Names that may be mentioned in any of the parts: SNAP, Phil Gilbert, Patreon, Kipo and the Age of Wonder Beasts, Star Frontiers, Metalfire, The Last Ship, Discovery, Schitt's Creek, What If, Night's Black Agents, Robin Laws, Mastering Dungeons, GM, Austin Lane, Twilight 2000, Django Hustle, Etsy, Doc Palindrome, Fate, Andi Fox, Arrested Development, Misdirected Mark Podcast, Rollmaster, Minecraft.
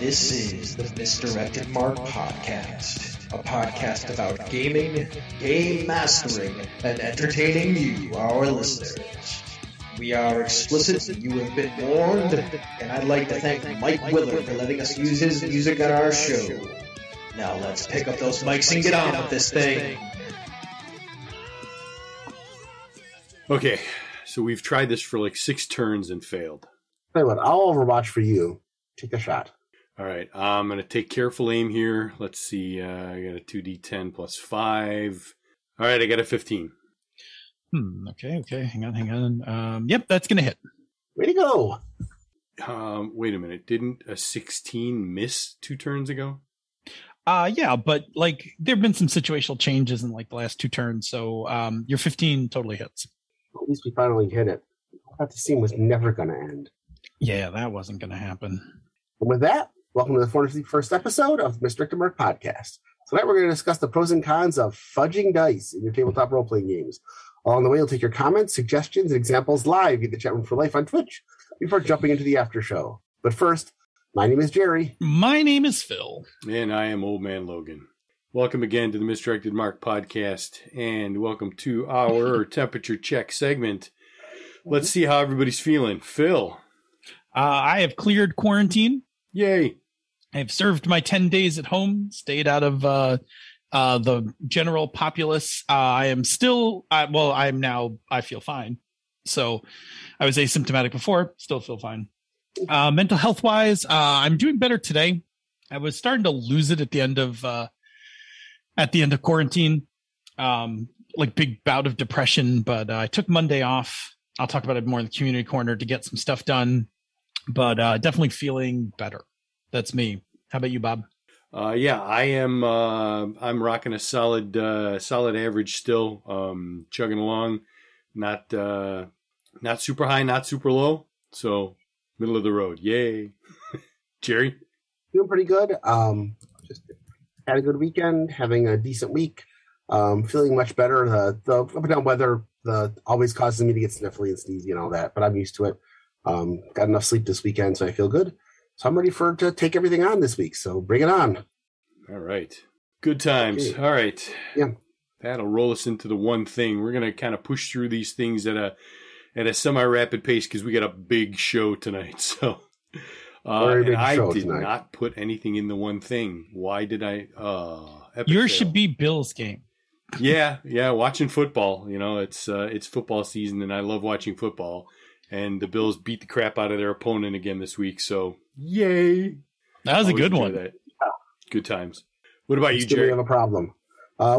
This is the Misdirected Mark Podcast, a podcast about gaming, game mastering, and entertaining you, our listeners. We are explicit, you have been warned, and I'd like to thank Mike Willard for letting us use his music on our show. Now let's pick up those mics and get on with this thing. Okay, so we've tried this for like 6 turns and failed. Hey, what? I'll overwatch for you. Take a shot. All right, I'm going to take careful aim here. Let's see, I got a 2d10 plus 5. All right, I got a 15. Okay, hang on. Yep, that's going to hit. Way to go! Wait a minute, didn't a 16 miss 2 turns ago? Yeah, but like there have been some situational changes in like the last 2 turns, so your 15 totally hits. At least we finally hit it. That scene was never going to end. Yeah, that wasn't going to happen. And with that, welcome to the 41st episode of the Misdirected Mark Podcast. Tonight we're going to discuss the pros and cons of fudging dice in your tabletop role-playing games. Along the way, we'll take your comments, suggestions, and examples live via the chat room for life on Twitch before jumping into the after show. But first, my name is Jerry. My name is Phil. And I am Old Man Logan. Welcome again to the Misdirected Mark Podcast, and welcome to our temperature check segment. Let's see how everybody's feeling. Phil. I have cleared quarantine. Yay. I've served my 10 days at home, stayed out of the general populace. I feel fine. So I was asymptomatic before, still feel fine. Mental health wise, I'm doing better today. I was starting to lose it at the end of quarantine, like big bout of depression, but I took Monday off. I'll talk about it more in the community corner to get some stuff done. But definitely feeling better. That's me. How about you, Bob? Yeah, I am. I'm rocking a solid average still. Chugging along, not super high, not super low. So middle of the road. Yay, Jerry. Doing pretty good. Just had a good weekend, having a decent week. Feeling much better. The up and down weather always causes me to get sniffly and sneezy and all that, but I'm used to it. Got enough sleep this weekend, so I feel good. So I'm ready to take everything on this week. So bring it on. All right. Good times. Okay. All right. Yeah. That'll roll us into the one thing. We're going to kind of push through these things at a semi-rapid pace because we got a big show tonight. So I did not put anything in the one thing. Why did I? Yours should be Bill's game. Yeah. Watching football. You know, it's football season, and I love watching football. And the Bills beat the crap out of their opponent again this week. So, yay. That was a good one. Yeah. Good times. What about you, Jerry? We have a problem.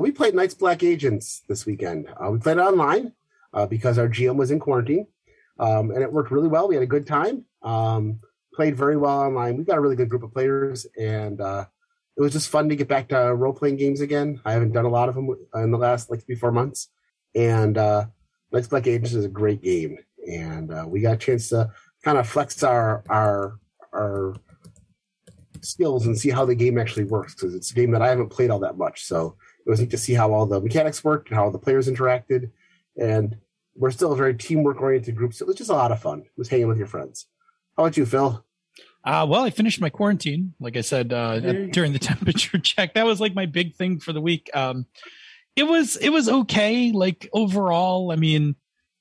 We played Night's Black Agents this weekend. We played it online because our GM was in quarantine. And it worked really well. We had a good time. Played very well online. We got a really good group of players. And it was just fun to get back to role-playing games again. I haven't done a lot of them in the last 3-4 months. And Night's Black Agents is a great game. And we got a chance to kind of flex our skills and see how the game actually works, because it's a game that I haven't played all that much. So it was neat to see how all the mechanics worked and how the players interacted. And we're still a very teamwork-oriented group, so it was just a lot of fun. It was hanging with your friends. How about you, Phil? Well, I finished my quarantine, like I said, during the temperature check. That was like my big thing for the week. It was okay, like overall. I mean,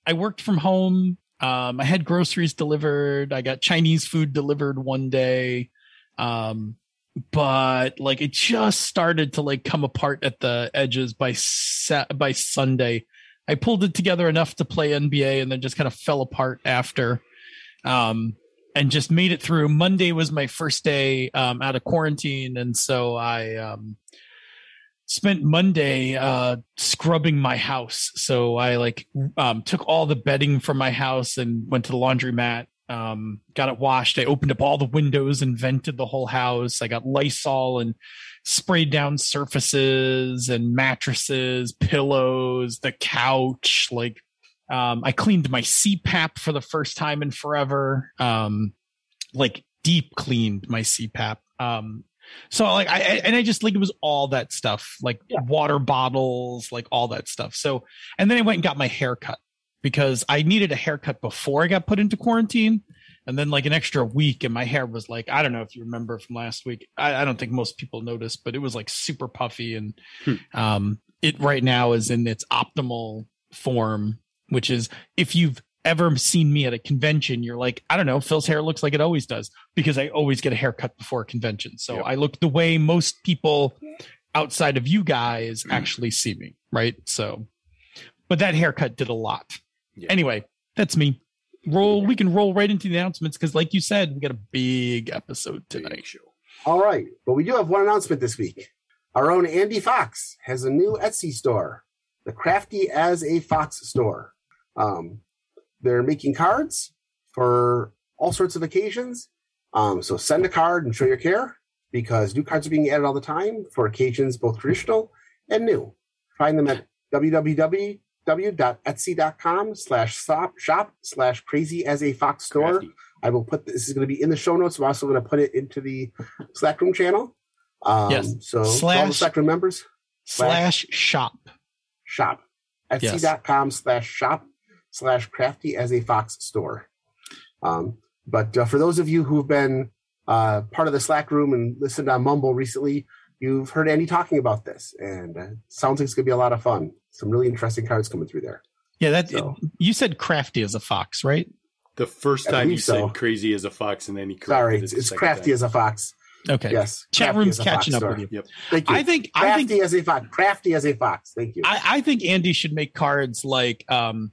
I worked from home. I had groceries delivered. I got Chinese food delivered one day. But like it just started to like come apart at the edges by Sunday. I pulled it together enough to play NBA and then just kind of fell apart after, and just made it through. Monday was my first day out of quarantine. And so I spent Monday scrubbing my house. So I took all the bedding from my house and went to the laundromat, got it washed. I opened up all the windows and vented the whole house. I got Lysol and sprayed down surfaces and mattresses, pillows, the couch. I cleaned my CPAP for the first time in forever. Deep cleaned my CPAP. So it was all that stuff, water bottles, all that stuff. So, and then I went and got my haircut because I needed a haircut before I got put into quarantine. and then like an extra week, and my hair was like, I don't know if you remember from last week. I don't think most people noticed, but it was like super puffy, and it right now is in its optimal form, which is if you've ever seen me at a convention, you're like, I don't know, Phil's hair looks like it always does, because I always get a haircut before a convention. So yep. I look the way most people outside of you guys actually see me, right? So, but that haircut did a lot. Yep. Anyway, that's me. We can roll right into the announcements, because like you said, we got a big episode tonight. All right, but we do have one announcement this week. Our own Andi Fox has a new Etsy store, the Crafty as a Fox store. They're making cards for all sorts of occasions. So send a card and show your care, because new cards are being added all the time for occasions both traditional and new. Find them at www.etsy.com/shop/crazyasafoxstore. I will put this is going to be in the show notes. We're also going to put it into the Slack room channel. Yes. So all the Slack room members. Slash shop. Etsy.com/shop/crafty as a fox store. But for those of you who've been part of the Slack room and listened on Mumble recently, you've heard Andi talking about this, and it sounds like it's going to be a lot of fun. Some really interesting cards coming through there. Yeah, you said Crafty as a Fox, right? The first time you said Crazy as a Fox, and then he corrected it. Sorry, it's Crafty as a Fox. Okay. Yes. Chat room's catching up with you. Yep. Thank you. Crafty as a fox. Thank you. I think Andi should make cards like a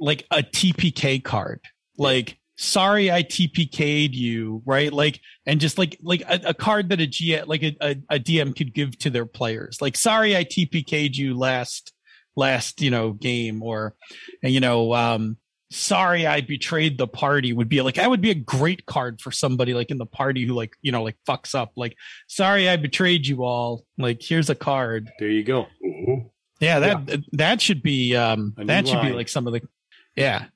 TPK card, like sorry I TPK'd you, right? Like, and just like a card that a DM could give to their players, like sorry I TPK'd you last game, or sorry I betrayed the party would be like, that would be a great card for somebody like in the party who like fucks up, like sorry I betrayed you all, like here's a card. There you go. Yeah, that should be like some of the yeah.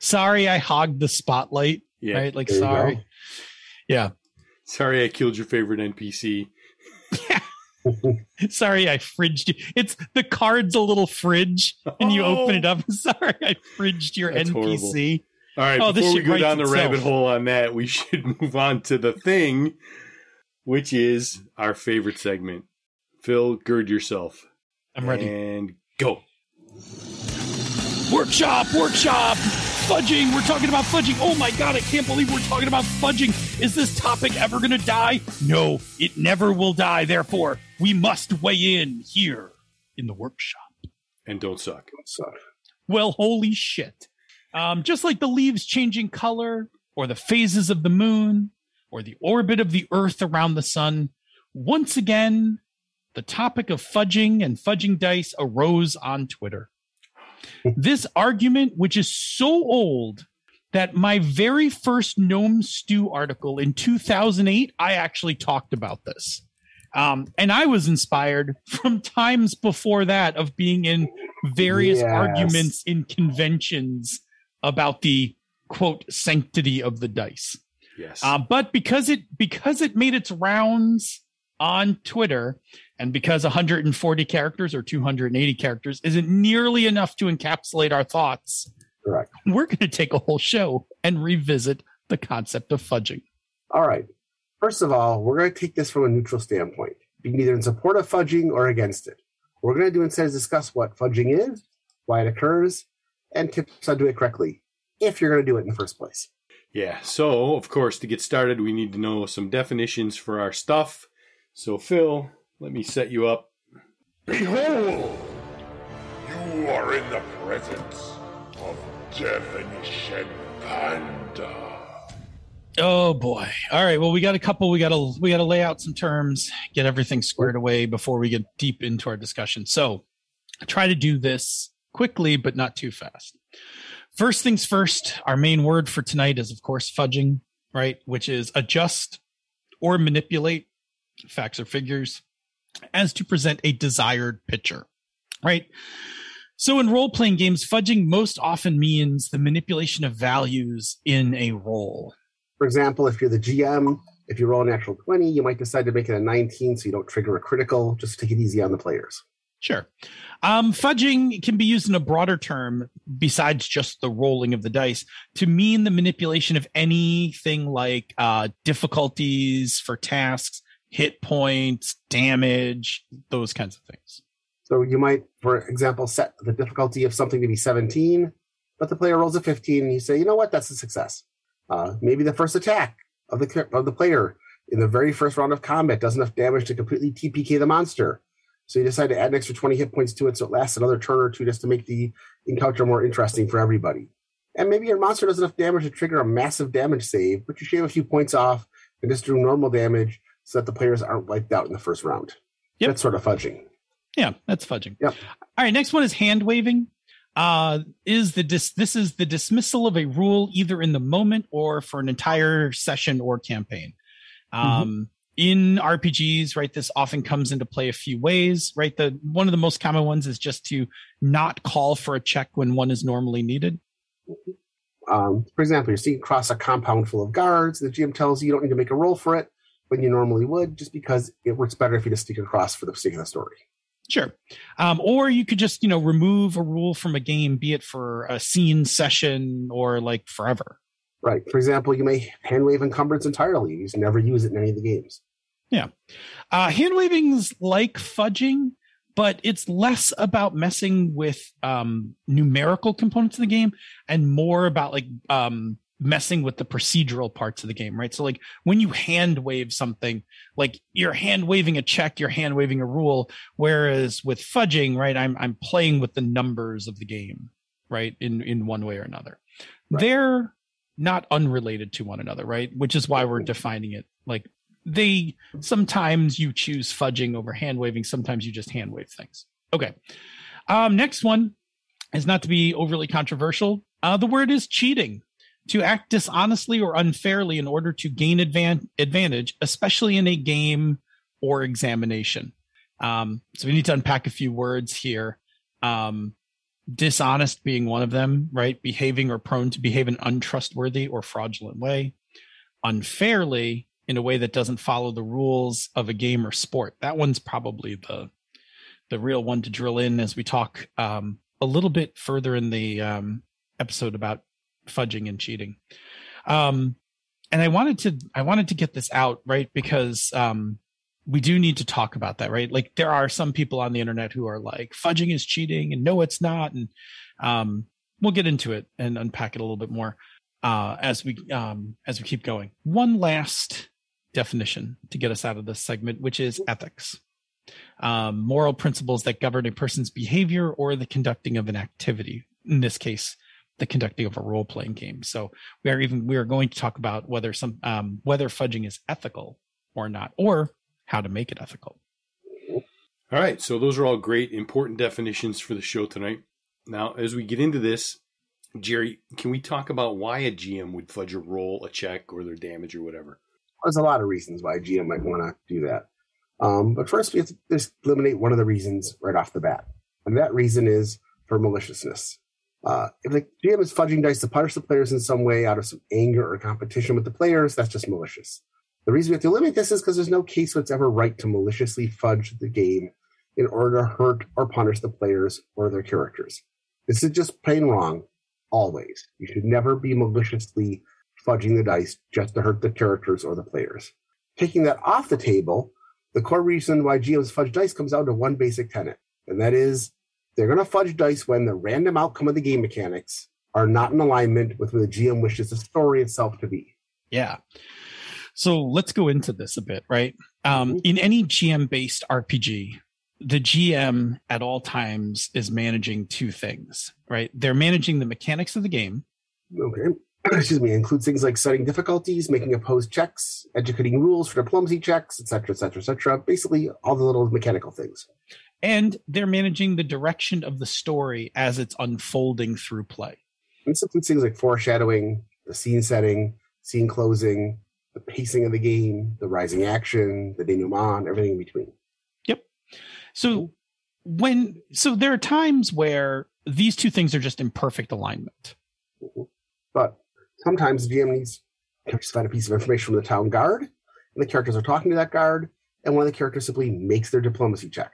Sorry I hogged the spotlight. Yeah. Right? Like sorry. Yeah. Sorry I killed your favorite NPC. Sorry I fridged you. It's the card's a little fridge, and you open it up. Sorry I fridged your That's NPC. Horrible. All right, before we go down the rabbit hole on that, we should move on to the thing, which is our favorite segment. Phil, gird yourself. I'm ready. And go. Workshop. Fudging. We're talking about fudging. Oh my God, I can't believe we're talking about fudging. Is this topic ever going to die? No, it never will die. Therefore, we must weigh in here in the workshop. And don't suck. Well, holy shit. Just like the leaves changing color, or the phases of the moon, or the orbit of the earth around the sun, once again, the topic of fudging and fudging dice arose on Twitter. This argument, which is so old that my very first Gnome Stew article in 2008, I actually talked about this. And I was inspired from times before that of being in various arguments in conventions about the, quote, sanctity of the dice. Yes. But because it made its rounds on Twitter, and because 140 characters or 280 characters isn't nearly enough to encapsulate our thoughts, correct, we're going to take a whole show and revisit the concept of fudging. All right. First of all, we're going to take this from a neutral standpoint, being either in support of fudging or against it. What we're going to do instead is discuss what fudging is, why it occurs, and tips on doing it correctly, if you're going to do it in the first place. Yeah. So, of course, to get started, we need to know some definitions for our stuff. So, Phil, let me set you up. Behold, you are in the presence of Definition Panda. Oh boy! All right. Well, we got a couple. We got to lay out some terms, get everything squared away before we get deep into our discussion. So, I try to do this quickly, but not too fast. First things first. Our main word for tonight is, of course, fudging, right? Which is adjust or manipulate facts or figures as to present a desired picture, right? So in role-playing games, fudging most often means the manipulation of values in a role. For example, if you're the GM, if you roll a natural 20, you might decide to make it a 19 so you don't trigger a critical, just to take it easy on the players. Sure. Fudging can be used in a broader term besides just the rolling of the dice to mean the manipulation of anything like difficulties for tasks, hit points, damage, those kinds of things. So you might, for example, set the difficulty of something to be 17, but the player rolls a 15, and you say, you know what, that's a success. Maybe the first attack of the player in the very first round of combat does enough damage to completely TPK the monster. So you decide to add an extra 20 hit points to it, so it lasts another turn or two just to make the encounter more interesting for everybody. And maybe your monster does enough damage to trigger a massive damage save, but you shave a few points off and just do normal damage so that the players aren't wiped out in the first round. Yep. That's sort of fudging. Yeah, that's fudging. Yep. All right, next one is hand waving. This is the dismissal of a rule either in the moment or for an entire session or campaign. In RPGs, right, this often comes into play a few ways, right? One of the most common ones is just to not call for a check when one is normally needed. For example, you're sneaking across a compound full of guards. The GM tells you you don't need to make a roll for it when you normally would, just because it works better if you just sneak across for the sake of the story. Sure. Or you could just, remove a rule from a game, be it for a scene, session, or like forever. Right. For example, you may hand wave encumbrance entirely. You just never use it in any of the games. Yeah. Hand waving's like fudging, but it's less about messing with numerical components of the game and more about like messing with the procedural parts of the game, right? So like when you hand wave something, like you're hand waving a check, you're hand waving a rule, whereas with fudging, right, I'm playing with the numbers of the game, right, in one way or another. Right. They're not unrelated to one another, right? Which is why we're defining it like sometimes you choose fudging over hand waving, sometimes you just hand wave things. Okay. Next one is not to be overly controversial. The word is cheating. To act dishonestly or unfairly in order to gain advantage, especially in a game or examination. So we need to unpack a few words here. Dishonest being one of them, right? Behaving or prone to behave in an untrustworthy or fraudulent way. Unfairly in a way that doesn't follow the rules of a game or sport. That one's probably the real one to drill in as we talk a little bit further in the episode about fudging and cheating. And I wanted to get this out, right? Because we do need to talk about that, right? Like there are some people on the internet who are like, fudging is cheating and no, it's not. And we'll get into it and unpack it a little bit more as we keep going. One last definition to get us out of this segment, which is ethics. Moral principles that govern a person's behavior or the conducting of an activity. In this case, the conducting of a role-playing game. So we are going to talk about whether whether fudging is ethical or not, or how to make it ethical. All right. So those are all great, important definitions for the show tonight. Now, as we get into this, Jerry, can we talk about why a GM would fudge a roll, a check, or their damage, or whatever? There's a lot of reasons why a GM might want to do that. But first, we have to just eliminate one of the reasons right off the bat. And that reason is for maliciousness. If the GM is fudging dice to punish the players in some way out of some anger or competition with the players, that's just malicious. The reason we have to eliminate this is because there's no case whatsoever right to maliciously fudge the game in order to hurt or punish the players or their characters. This is just plain wrong, always. You should never be maliciously fudging the dice just to hurt the characters or the players. Taking that off the table, the core reason why GMs fudge dice comes down to one basic tenet, and that is they're going to fudge dice when the random outcome of the game mechanics are not in alignment with what the GM wishes the story itself to be. Yeah. So let's go into this a bit, right? In any GM-based RPG, the GM at all times is managing two things, right? They're managing the mechanics of the game. Okay. Excuse me. Includes things like setting difficulties, making opposed checks, educating rules for diplomacy checks, et cetera, et cetera, et cetera. Basically, all the little mechanical things. And they're managing the direction of the story as it's unfolding through play. And some things like foreshadowing, the scene setting, scene closing, the pacing of the game, the rising action, the denouement, everything in between. Yep. So there are times where these two things are just in perfect alignment. Mm-hmm. But sometimes the GM needs to find a piece of information from the town guard, and the characters are talking to that guard, and one of the characters simply makes their diplomacy check.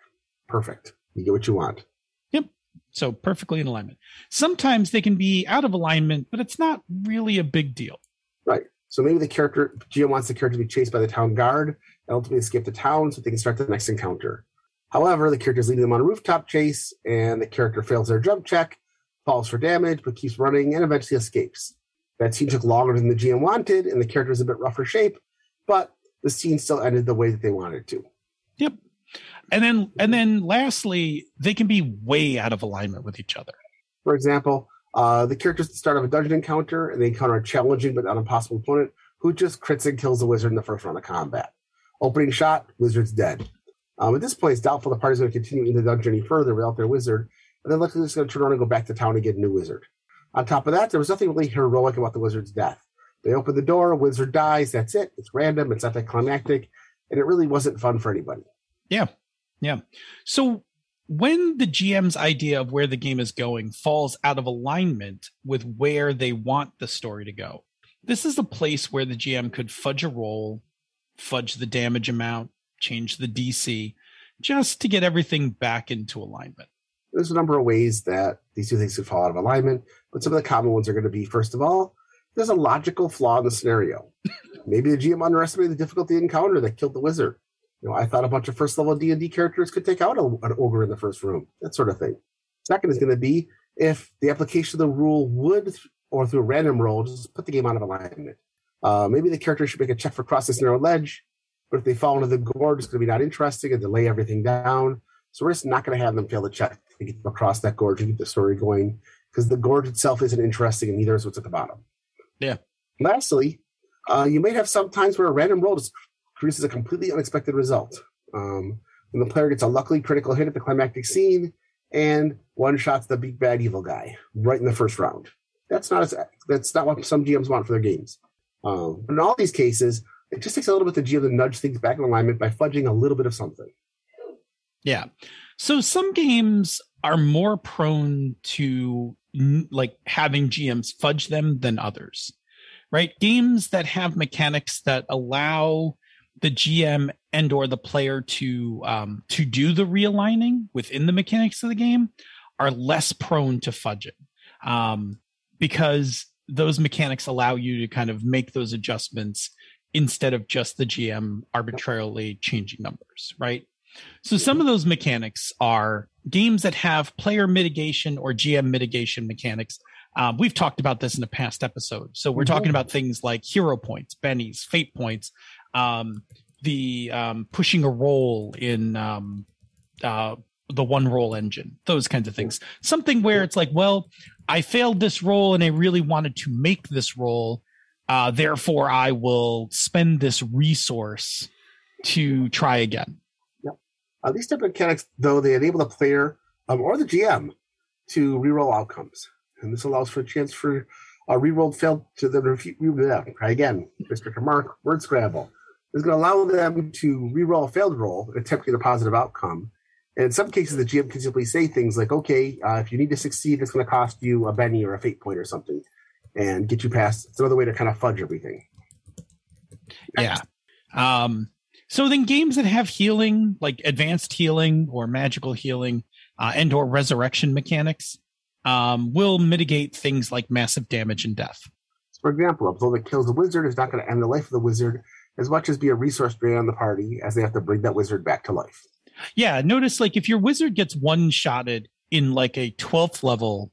Perfect. You get what you want. Yep. So perfectly in alignment. Sometimes they can be out of alignment, but it's not really a big deal. Right. So maybe the character, GM wants the character to be chased by the town guard and ultimately escape the town so they can start the next encounter. However, the character is leading them on a rooftop chase and the character fails their jump check, falls for damage, but keeps running and eventually escapes. That scene took longer than the GM wanted and the character was a bit rougher shape, but the scene still ended the way that they wanted it to. Yep. And then lastly, they can be way out of alignment with each other. For example, the characters at the start of a dungeon encounter, and they encounter a challenging but not impossible opponent who just crits and kills the wizard in the first round of combat. Opening shot, wizard's dead. At this point, it's doubtful the party's going to continue in the dungeon any further without their wizard, and then luckily they're just going to turn around and go back to town and get a new wizard. On top of that, there was nothing really heroic about the wizard's death. They open the door, wizard dies, that's it. It's random, it's anticlimactic, and it really wasn't fun for anybody. Yeah, yeah. So when the GM's idea of where the game is going falls out of alignment with where they want the story to go, this is a place where the GM could fudge a roll, fudge the damage amount, change the DC, just to get everything back into alignment. There's a number of ways that these two things could fall out of alignment, but some of the common ones are going to be, first of all, there's a logical flaw in the scenario. Maybe the GM underestimated the difficulty encounter that killed the wizard. You know, I thought a bunch of first-level D&D characters could take out an ogre in the first room, that sort of thing. Second is going to be if the application of the rule would, or through a random roll, just put the game out of alignment. Maybe the character should make a check for crossing this narrow ledge, but if they fall into the gorge, it's going to be not interesting and delay everything down. So we're just not going to have them fail the check to get them across that gorge and get the story going, because the gorge itself isn't interesting and neither is what's at the bottom. Yeah. Lastly, you may have some times where a random roll just produces a completely unexpected result. When the player gets a luckily critical hit at the climactic scene and one-shots the big bad evil guy right in the first round. That's not what some GMs want for their games. In all these cases, it just takes a little bit of the GM to nudge things back in alignment by fudging a little bit of something. Yeah. So some games are more prone to like having GMs fudge them than others, right? Games that have mechanics that allow the GM and or the player to do the realigning within the mechanics of the game are less prone to fudging because those mechanics allow you to kind of make those adjustments instead of just the GM arbitrarily changing numbers, right? So some of those mechanics are games that have player mitigation or GM mitigation mechanics. We've talked about this in a past episode. So we're talking about things like hero points, bennies, fate points, the pushing a roll in the one roll engine, those kinds of things. Something where it's like, well, I failed this roll and I really wanted to make this roll. Therefore, I will spend this resource to try again. These type of mechanics, though, they enable the player or the GM to reroll outcomes. And this allows for a chance for a rerolled fail to the try again, Misdirected Mark, word scramble. It's going to allow them to reroll a failed roll, attempting a positive outcome. And in some cases, the GM can simply say things like, okay, if you need to succeed, it's going to cost you a Benny or a Fate point or something and get you past. It's another way to kind of fudge everything. Yeah. So then games that have healing, like advanced healing or magical healing and or resurrection mechanics will mitigate things like massive damage and death. For example, a blow that kills the wizard is not going to end the life of the wizard as much as be a resource drain on the party as they have to bring that wizard back to life. Yeah, notice like if your wizard gets one-shotted in like a 12th level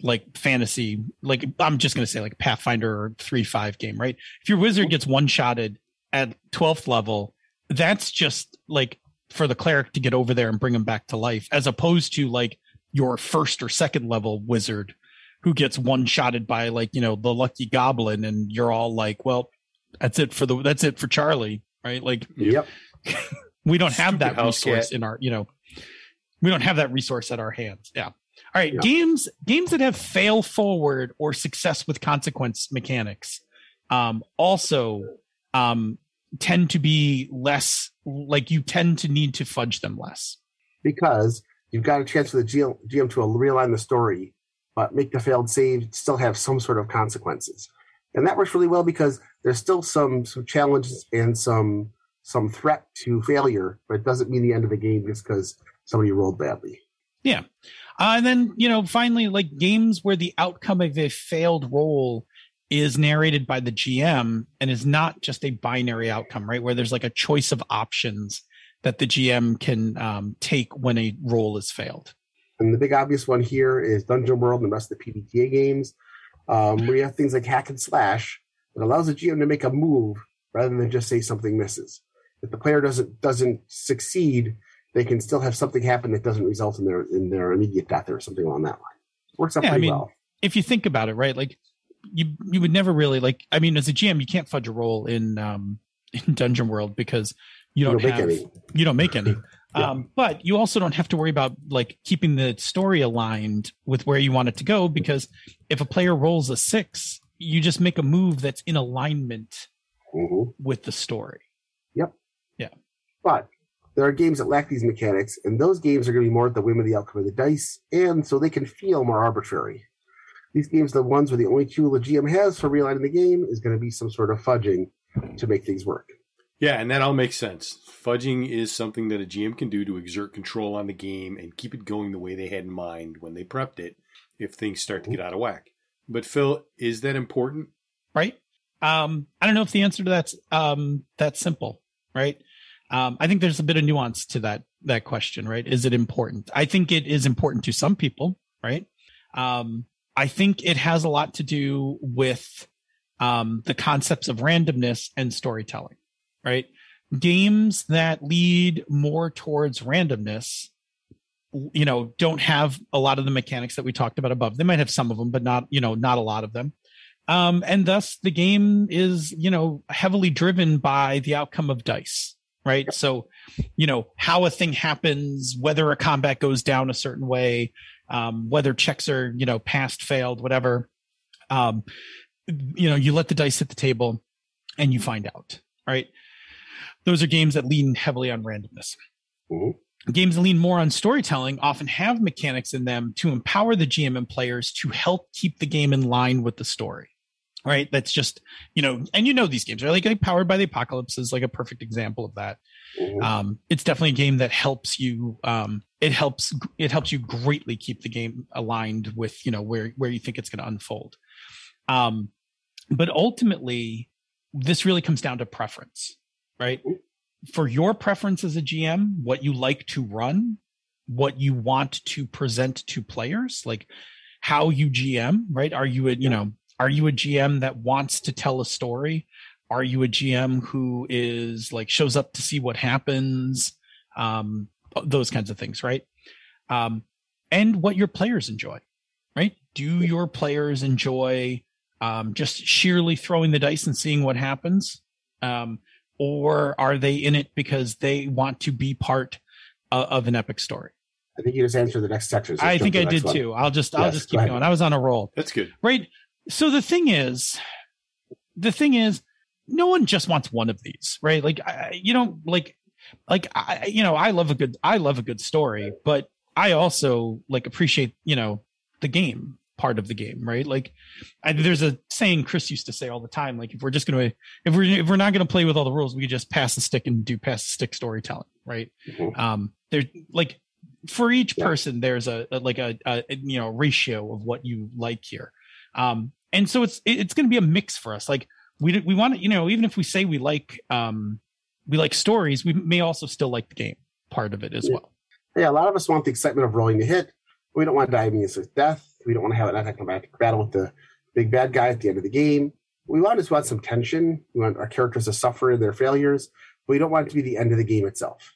like fantasy, like I'm just going to say like Pathfinder or 3.5 game, right? If your wizard gets one-shotted at 12th level, that's just like for the cleric to get over there and bring him back to life, as opposed to like your first or second level wizard who gets one-shotted by like, you know, the lucky goblin, and you're all like, well, that's it for Charlie, right? Like, yep. We don't have that resource in our, you know, we don't have that resource at our hands. Yeah. All right. Yeah. Games that have fail forward or success with consequence mechanics also tend to be less, like you tend to need to fudge them less. Because you've got a chance for the GM to realign the story, but make the failed save still have some sort of consequences. And that works really well because there's still some challenges and some threat to failure, but it doesn't mean the end of the game just because somebody rolled badly. Yeah. And then, you know, finally, like games where the outcome of a failed roll is narrated by the GM and is not just a binary outcome, right? Where there's like a choice of options that the GM can take when a roll is failed. And the big obvious one here is Dungeon World and the rest of the PBTA games, where you have things like hack and slash that allows the GM to make a move rather than just say something misses. If the player doesn't succeed, they can still have something happen that doesn't result in their immediate death or something along that line. It works out pretty well. If you think about it, right? Like you would never really as a GM, you can't fudge a roll in Dungeon World because you don't make any. Yeah. But you also don't have to worry about like keeping the story aligned with where you want it to go, because if a player rolls a 6, you just make a move that's in alignment with the story. Yep. Yeah. But there are games that lack these mechanics, and those games are going to be more at the whim of the outcome of the dice, and so they can feel more arbitrary. These games are the ones where the only tool the GM has for realigning the game is going to be some sort of fudging to make things work. Yeah, and that all makes sense. Fudging is something that a GM can do to exert control on the game and keep it going the way they had in mind when they prepped it if things start to get out of whack. But Phil, is that important? Right? I don't know if the answer to that's that simple, right? I think there's a bit of nuance to that question, right? Is it important? I think it is important to some people, right? I think it has a lot to do with the concepts of randomness and storytelling. Right? Games that lead more towards randomness, you know, don't have a lot of the mechanics that we talked about above. They might have some of them, but not a lot of them. And thus the game is, you know, heavily driven by the outcome of dice, right? So, you know, how a thing happens, whether a combat goes down a certain way, whether checks are, you know, passed, failed, whatever, you know, you let the dice hit the table and you find out, right? Those are games that lean heavily on randomness. Ooh. Games that lean more on storytelling often have mechanics in them to empower the GM and players to help keep the game in line with the story, right? That's just, you know, and you know these games, right? Like Powered by the Apocalypse is like a perfect example of that. It's definitely a game that helps you. It helps you greatly keep the game aligned with, you know, where you think it's going to unfold. But ultimately, this really comes down to preference. Right? For your preference as a GM, what you like to run, what you want to present to players, like how you GM, right? Are you a GM that wants to tell a story? Are you a GM who is like shows up to see what happens? Those kinds of things, right? And what your players enjoy, right? Do your players enjoy just sheerly throwing the dice and seeing what happens? Or are they in it because they want to be part of an epic story? I think you just answered the next section. I think I did too. I'll just keep going. I was on a roll. That's good. Right. So the thing is, no one just wants one of these, right? Like, I love a good story, but I also like appreciate, you know, the game. Part of the game, right? Like there's a saying Chris used to say all the time, like if we're not going to play with all the rules, we just pass the stick and do pass the stick storytelling, right? There's like for each person there's a ratio of what you like here, and so it's going to be a mix for us. Like we want to, you know, even if we say we like stories, we may also still like the game part of it as well. Yeah, a lot of us want the excitement of rolling to hit. We don't want to dive into death. We don't want to have an anticlimactic battle with the big bad guy at the end of the game. We want some tension. We want our characters to suffer their failures. But we don't want it to be the end of the game itself.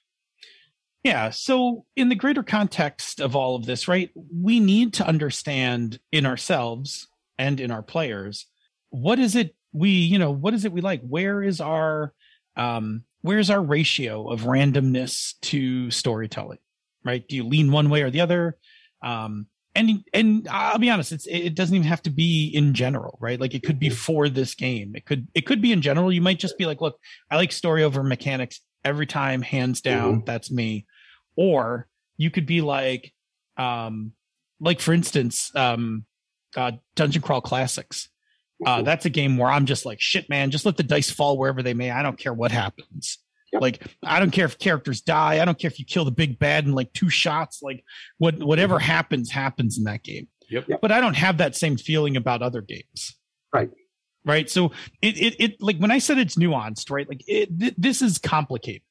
Yeah. So in the greater context of all of this, right, we need to understand in ourselves and in our players, what is it we like? Where's our ratio of randomness to storytelling, right? Do you lean one way or the other? And I'll be honest, it doesn't even have to be in general, right? Like it could be for this game. It could be in general. You might just be like, look, I like story over mechanics every time, hands down. That's me. Or you could be like for instance, Dungeon Crawl Classics. That's a game where I'm just like, shit, man, just let the dice fall wherever they may. I don't care what happens. Like, I don't care if characters die. I don't care if you kill the big bad in like 2 shots. Like, whatever happens in that game. Yep. But I don't have that same feeling about other games. Right. So it like when I said it's nuanced, right? Like this is complicated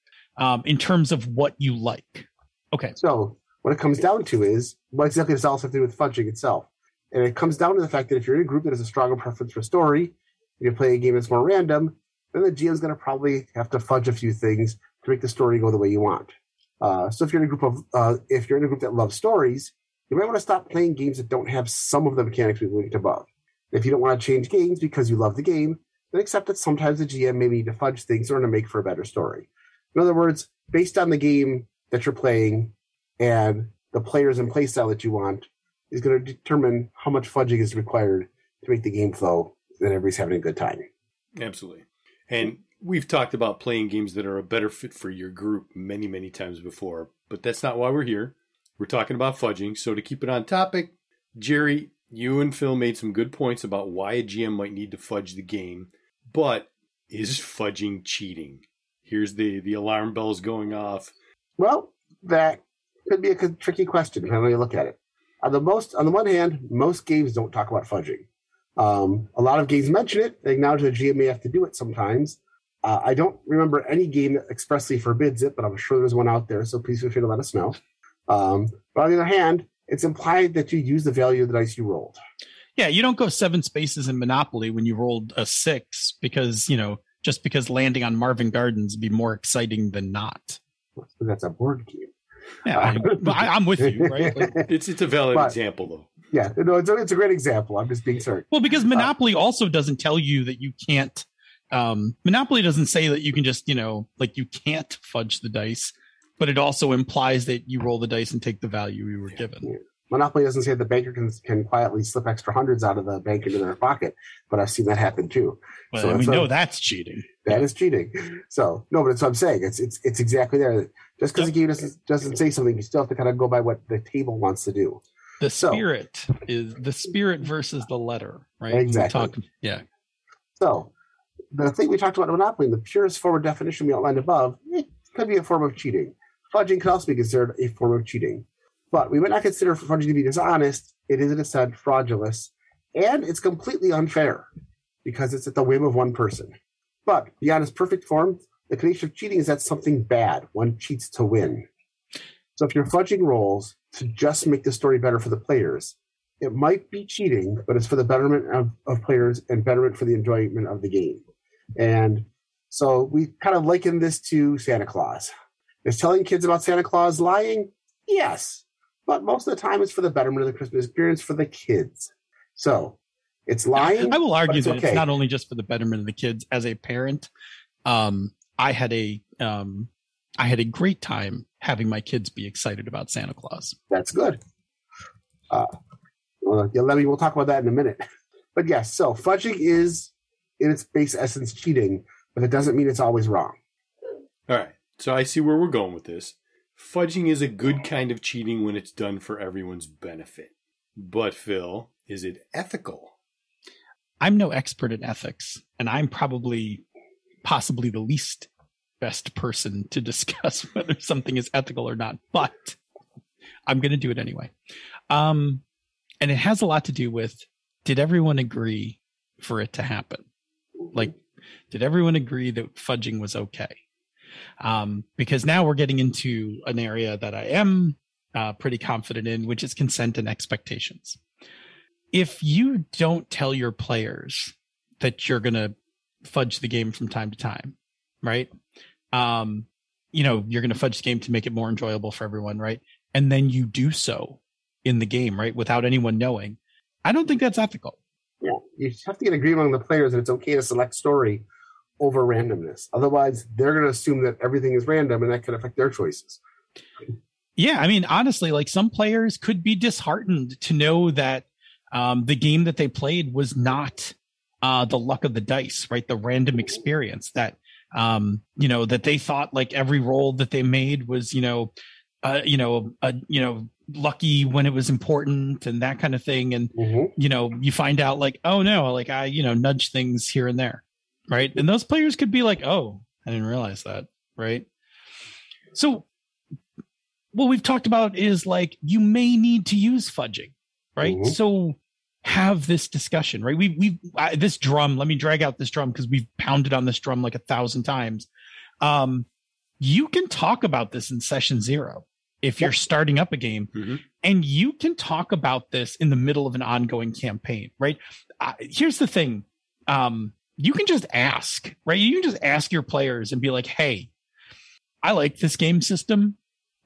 in terms of what you like. Okay. So what it comes down to is what exactly does it also have to do with fudging itself? And it comes down to the fact that if you're in a group that has a stronger preference for story, you play a game that's more random, then the GM's going to probably have to fudge a few things to make the story go the way you want. So if you're in a group that loves stories, you might want to stop playing games that don't have some of the mechanics we've linked above. If you don't want to change games because you love the game, then accept that sometimes the GM may need to fudge things in order to make for a better story. In other words, based on the game that you're playing and the players and playstyle that you want is going to determine how much fudging is required to make the game flow and everybody's having a good time. Absolutely. And we've talked about playing games that are a better fit for your group many, many times before, but that's not why we're here. We're talking about fudging. So to keep it on topic, Jerry, you and Phil made some good points about why a GM might need to fudge the game, but is fudging cheating? Here's the alarm bells going off. Well, that could be a tricky question, depending on how you look at it. On the one hand, most games don't talk about fudging. A lot of games mention it. They acknowledge that GM may have to do it sometimes. I don't remember any game that expressly forbids it, but I'm sure there's one out there, so please feel free to let us know. But on the other hand, it's implied that you use the value of the dice you rolled. Yeah, you don't go 7 spaces in Monopoly when you rolled a 6 because, you know, just because landing on Marvin Gardens would be more exciting than not. That's a board game. Yeah, I'm with you, right? Like, it's a valid example, though. Yeah, no, it's a great example. I'm just being certain. Well, because Monopoly also doesn't tell you that you can't. Monopoly doesn't say that you can just, you know, like you can't fudge the dice, but it also implies that you roll the dice and take the value you were given. Yeah. Monopoly doesn't say the banker can quietly slip extra hundreds out of the bank into their pocket, but I've seen that happen too. Well, so we know that's cheating. That is cheating. So no, but it's what I'm saying. It's exactly there. Just because the game doesn't say something, you still have to kind of go by what the table wants to do. The spirit is the spirit versus the letter, right? Exactly. So the thing we talked about in Monopoly, the purest form of definition we outlined above, it could be a form of cheating. Fudging could also be considered a form of cheating. But we would not consider fudging to be dishonest. It is, in a sense, fraudulent. And it's completely unfair because it's at the whim of one person. But beyond its perfect form, the condition of cheating is that something bad. One cheats to win. So if you're fudging rolls to just make the story better for the players, it might be cheating, but it's for the betterment of players and betterment for the enjoyment of the game. And so we kind of liken this to Santa Claus. Is telling kids about Santa Claus lying? Yes. But most of the time it's for the betterment of the Christmas experience for the kids. So it's lying. I will argue that it's not only just for the betterment of the kids. As a parent, I had a great time having my kids be excited about Santa Claus. That's good. We'll talk about that in a minute. But yes, so fudging is, in its base essence, cheating, but it doesn't mean it's always wrong. All right. So I see where we're going with this. Fudging is a good kind of cheating when it's done for everyone's benefit. But, Phil, is it ethical? I'm no expert in ethics, and I'm possibly the least best person to discuss whether something is ethical or not, but I'm going to do it anyway. And it has a lot to do with, did everyone agree for it to happen? Like, did everyone agree that fudging was okay? Because now we're getting into an area that I am pretty confident in, which is consent and expectations. If you don't tell your players that you're going to fudge the game from time to time, right? You know, you're going to fudge the game to make it more enjoyable for everyone, right? And then you do so in the game, right? Without anyone knowing. I don't think that's ethical. Yeah, you have to get agreement among the players that it's okay to select story over randomness. Otherwise, they're going to assume that everything is random and that could affect their choices. Yeah, I mean, honestly, like some players could be disheartened to know that the game that they played was not the luck of the dice, right? The random experience that, you know, that they thought like every roll that they made was, lucky when it was important and that kind of thing. And, you know, you find out like, oh no, like I, nudge things here and there. Right. And those players could be like, oh, I didn't realize that. right? So what we've talked about is like, you may need to use fudging, right? Mm-hmm. So have this discussion, right? This drum, let me drag out this drum because we've pounded on this drum like 1,000 times. You can talk about this in session zero if you're starting up a game, mm-hmm. and you can talk about this in the middle of an ongoing campaign, right? Here's the thing. You can just ask, right? You can just ask your players and be like, hey, I like this game system,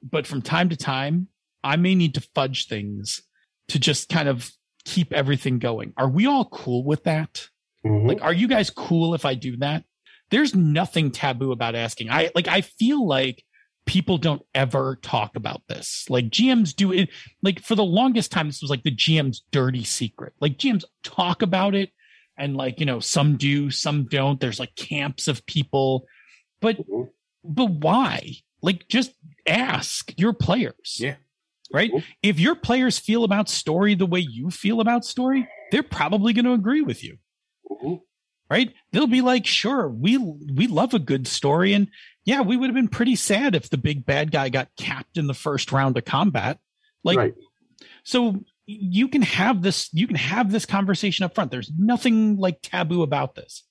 but from time to time, I may need to fudge things to just kind of keep everything going. Are we all cool with that? Mm-hmm. Like, are you guys cool if I do that? There's nothing taboo about asking. I feel like people don't ever talk about this. Like GMs do it. Like for the longest time, this was like the GM's dirty secret. Like GMs talk about it. And like, you know, some do, some don't. There's like camps of people, but why? Like, just ask your players. Yeah. Right. Mm-hmm. If your players feel about story the way you feel about story, they're probably going to agree with you. Mm-hmm. Right. They'll be like, sure, we love a good story. And yeah, we would have been pretty sad if the big bad guy got capped in the first round of combat. Like, right. So you can have this conversation up front. There's nothing like taboo about this.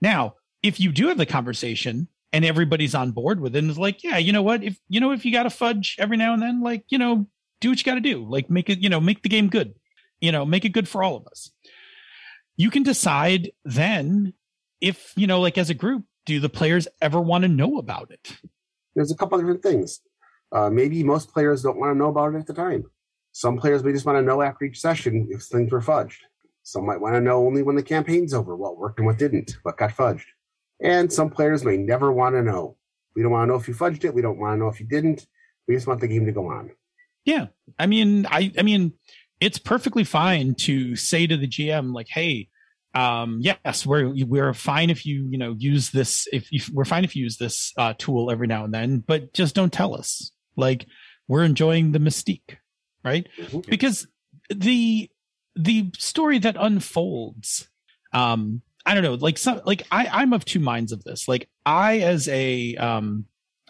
Now, if you do have the conversation and everybody's on board with it and is like, yeah, you know what, if you got to fudge every now and then, like, you know, do what you got to do, like make it, you know, make the game good, you know, make it good for all of us. You can decide then if, you know, like as a group, do the players ever want to know about it? There's a couple of different things. Maybe most players don't want to know about it at the time. Some players may just want to know after each session if things were fudged. Some might want to know only when the campaign's over, what worked and what didn't, what got fudged. And some players may never want to know. We don't want to know if you fudged it. We don't want to know if you didn't. We just want the game to go on. Yeah. I mean, I mean, it's perfectly fine to say to the GM, like, hey, yes, we're fine if you, you know, use this, we're fine if you use this tool every now and then, but just don't tell us. Like, we're enjoying the mystique. Right. Because the story that unfolds, I don't know, like some, like I'm of two minds of this. Like I as a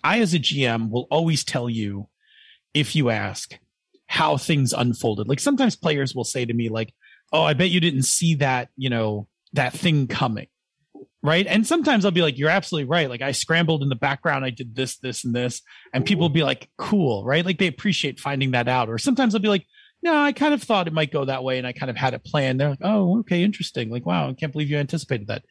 GM will always tell you, if you ask, how things unfolded. Like sometimes players will say to me like, oh, I bet you didn't see that, you know, that thing coming. Right. And sometimes I'll be like, you're absolutely right. Like I scrambled in the background. I did this, this, and this. And people will be like, cool. Right. Like they appreciate finding that out. Or sometimes I'll be like, no, I kind of thought it might go that way. And I kind of had it planned. They're like, oh, okay. Interesting. Like, wow. I can't believe you anticipated that.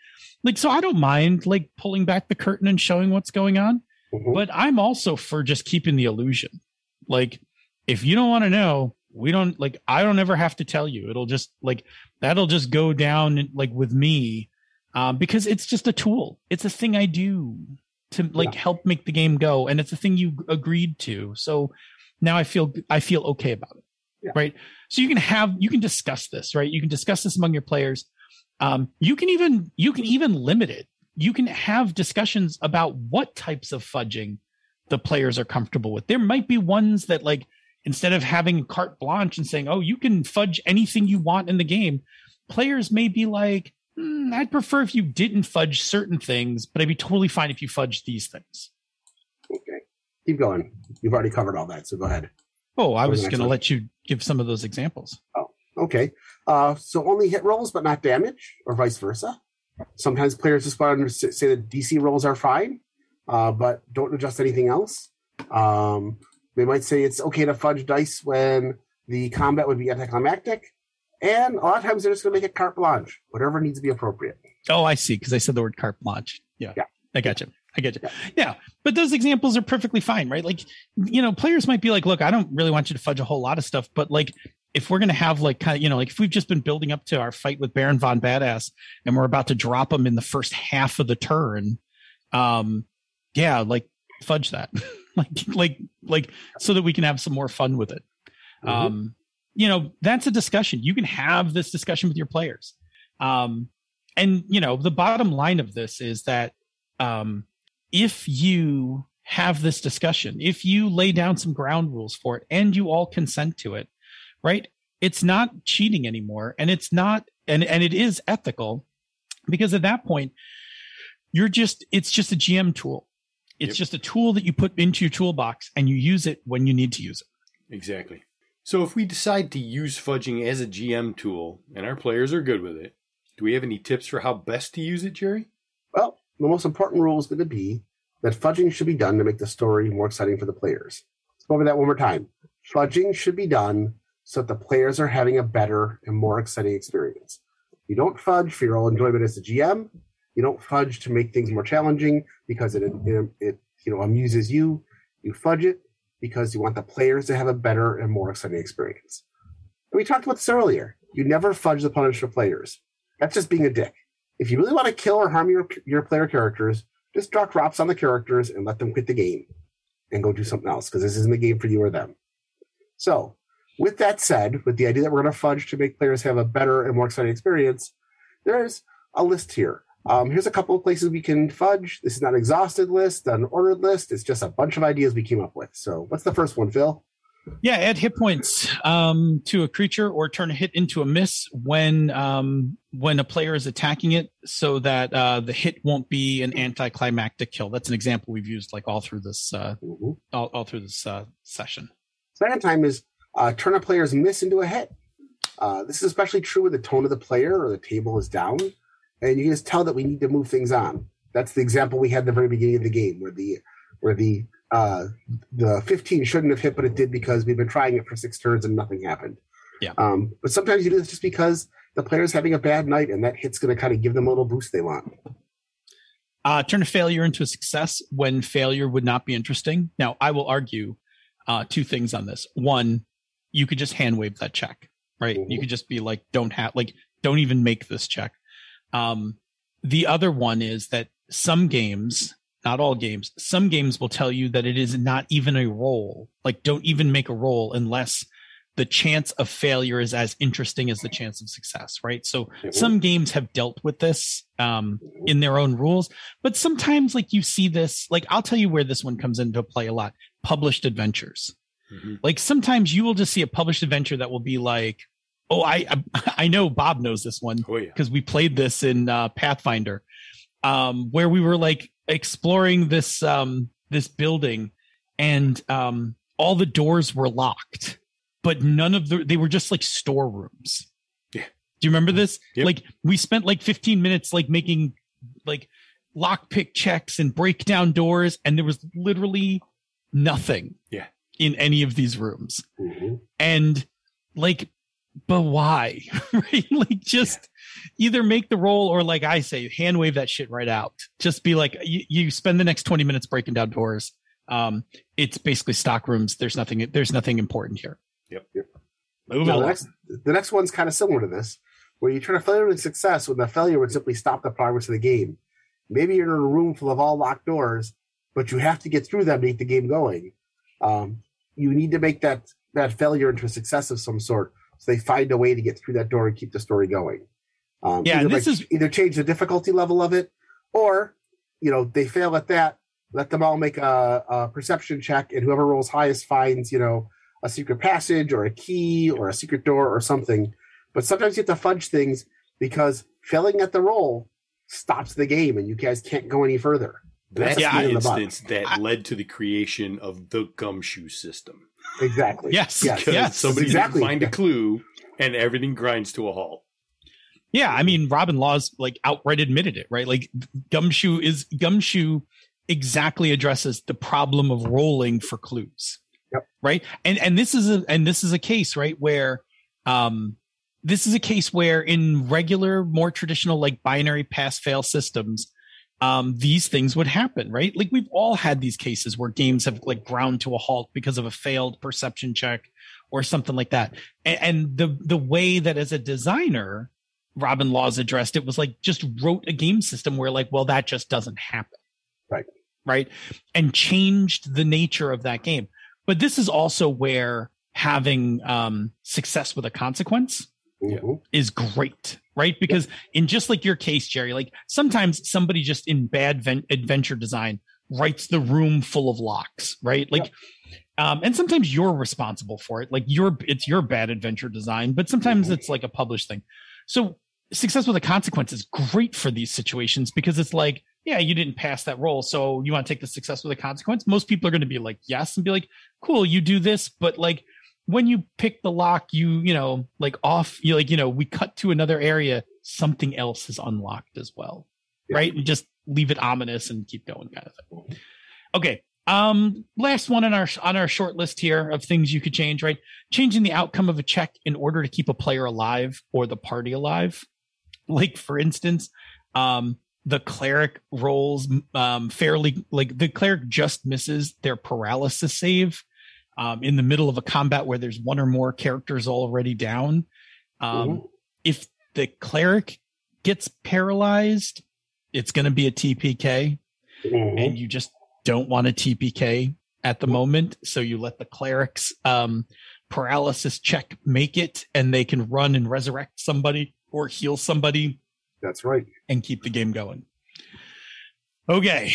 Like, so I don't mind like pulling back the curtain and showing what's going on, mm-hmm. but I'm also for just keeping the illusion. Like if you don't want to know, we don't like, I don't ever have to tell you. It'll just like, that'll just go down like with me. Because it's just a tool. It's a thing I do to like help make the game go. And it's a thing you agreed to. So now I feel okay about it. Yeah. Right. So you can discuss this, right? You can discuss this among your players. You can even limit it. You can have discussions about what types of fudging the players are comfortable with. There might be ones that like, instead of having carte blanche and saying, oh, you can fudge anything you want in the game, players may be like, I'd prefer if you didn't fudge certain things, but I'd be totally fine if you fudged these things. Okay. Keep going. You've already covered all that, so go ahead. Oh, I was going to let you give some of those examples. Oh, okay. So only hit rolls, but not damage, or vice versa. Sometimes players just want to say that DC rolls are fine, but don't adjust anything else. They might say it's okay to fudge dice when the combat would be anticlimactic. And a lot of times they're just going to make it carte blanche, whatever needs to be appropriate. Oh, I see. Because I said the word carte blanche. Yeah. I got you. Yeah. But those examples are perfectly fine, right? Like, you know, players might be like, look, I don't really want you to fudge a whole lot of stuff. But like, if we're going to have like, kind of, you know, like if we've just been building up to our fight with Baron Von Badass and we're about to drop him in the first half of the turn. Yeah. Like fudge that like so that we can have some more fun with it. Mm-hmm. You know, that's a discussion. You can have this discussion with your players. And, you know, the bottom line of this is that if you have this discussion, if you lay down some ground rules for it and you all consent to it, right, it's not cheating anymore. And it's not, and it is ethical because at that point, it's just a GM tool. It's just a tool that you put into your toolbox and you use it when you need to use it. Exactly. So if we decide to use fudging as a GM tool and our players are good with it, do we have any tips for how best to use it, Jerry? Well, the most important rule is going to be that fudging should be done to make the story more exciting for the players. Let's go over that one more time. Fudging should be done so that the players are having a better and more exciting experience. You don't fudge for your own enjoyment as a GM. You don't fudge to make things more challenging because it amuses you. You fudge it because you want the players to have a better and more exciting experience. And we talked about this earlier. You never fudge the punish for players. That's just being a dick. If you really want to kill or harm your player characters, just drop drops on the characters and let them quit the game and go do something else, because this isn't the game for you or them. So with that said, with the idea that we're going to fudge to make players have a better and more exciting experience, there's a list here. Here's a couple of places we can fudge. This is not an exhausted list, not an ordered list. It's just a bunch of ideas we came up with. So what's the first one, Phil? Yeah, add hit points to a creature or turn a hit into a miss when a player is attacking it, so that the hit won't be an anticlimactic kill. That's an example we've used like all through this session. Second time is turn a player's miss into a hit. This is especially true when the tone of the player or the table is down, and you can just tell that we need to move things on. That's the example we had at the very beginning of the game where the 15 shouldn't have hit, but it did because we've been trying it for 6 turns and nothing happened. Yeah. But sometimes you do this just because the player's having a bad night and that hit's going to kind of give them a little boost they want. Turn a failure into a success when failure would not be interesting. Now, I will argue two things on this. One, you could just hand wave that check, right? Mm-hmm. You could just be like, don't even make this check. The other one is that some games, not all games, some games will tell you that it is not even a roll. Like, don't even make a roll unless the chance of failure is as interesting as the chance of success, right? So some games have dealt with this in their own rules, but sometimes like you see this, like I'll tell you where this one comes into play a lot. Published adventures. Mm-hmm. Like sometimes you will just see a published adventure that will be like, oh, I know Bob knows this one because we played this in Pathfinder, where we were like exploring this this building, and all the doors were locked, but none of they were just like storerooms. Yeah, do you remember this? Yep. Like we spent like 15 minutes like making like lockpick checks and break down doors, and there was literally nothing. Yeah, in any of these rooms, mm-hmm. and like. But why? Right? Like just either make the roll or like I say, hand wave that shit right out. Just be like, you spend the next 20 minutes breaking down doors. It's basically stock rooms. There's nothing important here. Yep. The next one's kind of similar to this, where you turn a failure into success when the failure would simply stop the progress of the game. Maybe you're in a room full of all locked doors, but you have to get through them to get the game going. You need to make that failure into a success of some sort. So they find a way to get through that door and keep the story going. Either change the difficulty level of it, or they fail at that. Let them all make a perception check, and whoever rolls highest finds a secret passage or a key or a secret door or something. But sometimes you have to fudge things because failing at the roll stops the game, and you guys can't go any further. That's the instance that led to the creation of the Gumshoe system. Exactly. Yes. Yes. Somebody find a clue, and everything grinds to a halt. Yeah, I mean, Robin Law's like outright admitted it, right? Like Gumshoe exactly addresses the problem of rolling for clues. Yep. Right, and this is a case right where this is a case where in regular, more traditional like binary pass-fail systems. These things would happen, right? Like we've all had these cases where games have like ground to a halt because of a failed perception check or something like that. And the way that as a designer, Robin Laws addressed it was like just wrote a game system where like, well, that just doesn't happen. Right. And changed the nature of that game. But this is also where having success with a consequence is great. Right? Because in just like your case, Jerry, like sometimes somebody just in bad adventure design writes the room full of locks, right? Like, and sometimes you're responsible for it. Like it's your bad adventure design, but sometimes it's like a published thing. So success with a consequence is great for these situations because it's like, yeah, you didn't pass that roll, so you want to take the success with a consequence? Most people are going to be like, yes, and be like, cool, you do this. But like when you pick the lock, we cut to another area, something else is unlocked as well. Yeah. Right. And just leave it ominous and keep going, kind of thing. Okay. Last one on our short list here of things you could change, right? Changing the outcome of a check in order to keep a player alive or the party alive. Like, for instance, the cleric rolls fairly, like the cleric just misses their paralysis save in the middle of a combat where there's one or more characters already down. If the cleric gets paralyzed, it's going to be a TPK, and you just don't want a TPK at the moment, so you let the cleric's paralysis check make it, and they can run and resurrect somebody or heal somebody. That's right. And keep the game going. Okay,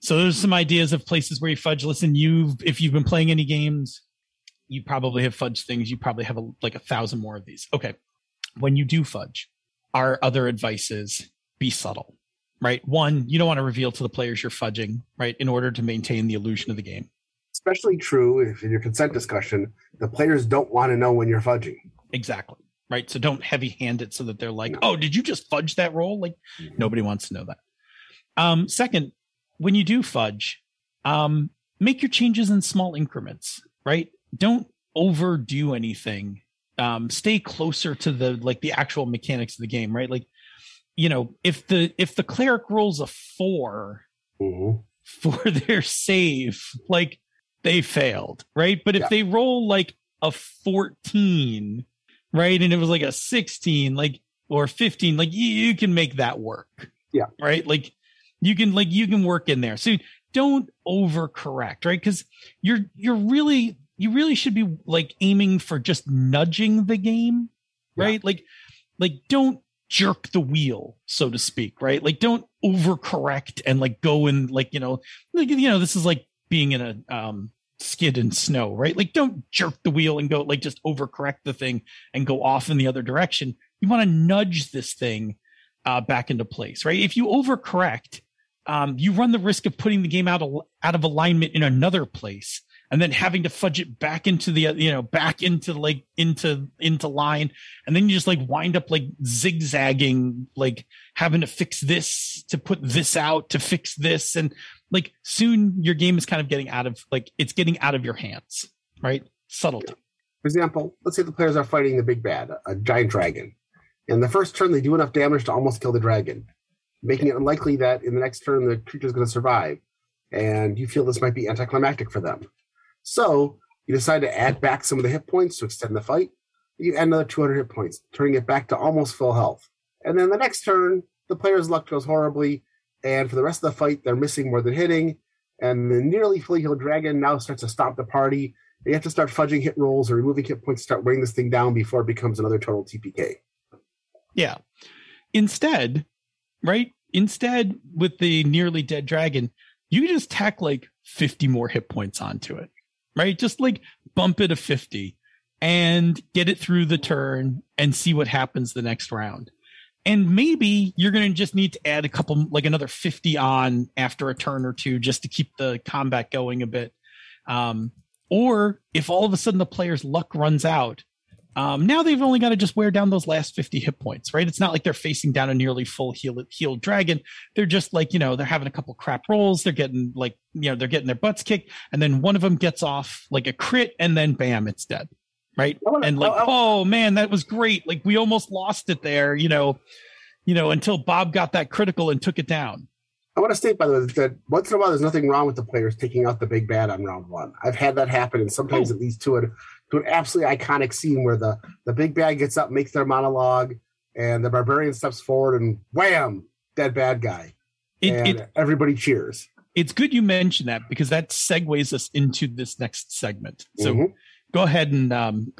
so there's some ideas of places where you fudge. Listen, if you've been playing any games, you probably have fudged things. You probably have like 1,000 more of these. Okay, when you do fudge, our other advice is be subtle. Right. One, you don't want to reveal to the players you're fudging, right, in order to maintain the illusion of the game. Especially true if in your consent discussion, the players don't want to know when you're fudging. Exactly. Right. So don't heavy hand it so that they're like, oh, did you just fudge that roll? Like nobody wants to know that. Second, when you do fudge, make your changes in small increments. Right. Don't overdo anything. Stay closer to the actual mechanics of the game. Right. Like, you know, if the cleric rolls a 4 for their save, like they failed, right? But if they roll like a 14, right, and it was like a 16, like, or 15, like you can make that work. Yeah. Right. Like you can work in there. So don't overcorrect, right? Because you really should be like aiming for just nudging the game, right? Yeah. Like don't jerk the wheel, so to speak, right? Like don't overcorrect and like go and like this is like being in a skid in snow, right? Like don't jerk the wheel and go like just overcorrect the thing and go off in the other direction. You want to nudge this thing back into place, right? If you overcorrect, you run the risk of putting the game out of alignment in another place and then having to fudge it back into the, back into like into line. And then you just like wind up like zigzagging, like having to fix this to put this out to fix this. And like soon your game is kind of getting out of your hands, right? Subtlety. For example, let's say the players are fighting the big bad, a giant dragon. And the first turn, they do enough damage to almost kill the dragon, making it unlikely that in the next turn, the creature is going to survive. And you feel this might be anticlimactic for them. So you decide to add back some of the hit points to extend the fight. You add another 200 hit points, turning it back to almost full health. And then the next turn, the player's luck goes horribly, and for the rest of the fight, they're missing more than hitting. And the nearly fully healed dragon now starts to stomp the party. And you have to start fudging hit rolls or removing hit points to start weighing this thing down before it becomes another total TPK. Yeah. Instead, with the nearly dead dragon, you just tack like 50 more hit points onto it. Right. Just like bump it a 50 and get it through the turn and see what happens the next round. And maybe you're going to just need to add a couple, like another 50 on after a turn or two, just to keep the combat going a bit. Or if all of a sudden the player's luck runs out, now they've only got to just wear down those last 50 hit points, right? It's not like they're facing down a nearly full healed dragon. They're just like, they're having a couple crap rolls. They're getting like, they're getting their butts kicked. And then one of them gets off like a crit and then bam, it's dead. Right. And like, oh man, that was great. Like we almost lost it there, until Bob got that critical and took it down. I want to state, by the way, that once in a while, there's nothing wrong with the players taking out the big bad on round one. I've had that happen, and sometimes it leads to an absolutely iconic scene where the big bad gets up, makes their monologue, and the barbarian steps forward, and wham, dead bad guy. Everybody cheers. It's good you mentioned that, because that segues us into this next segment. So go ahead and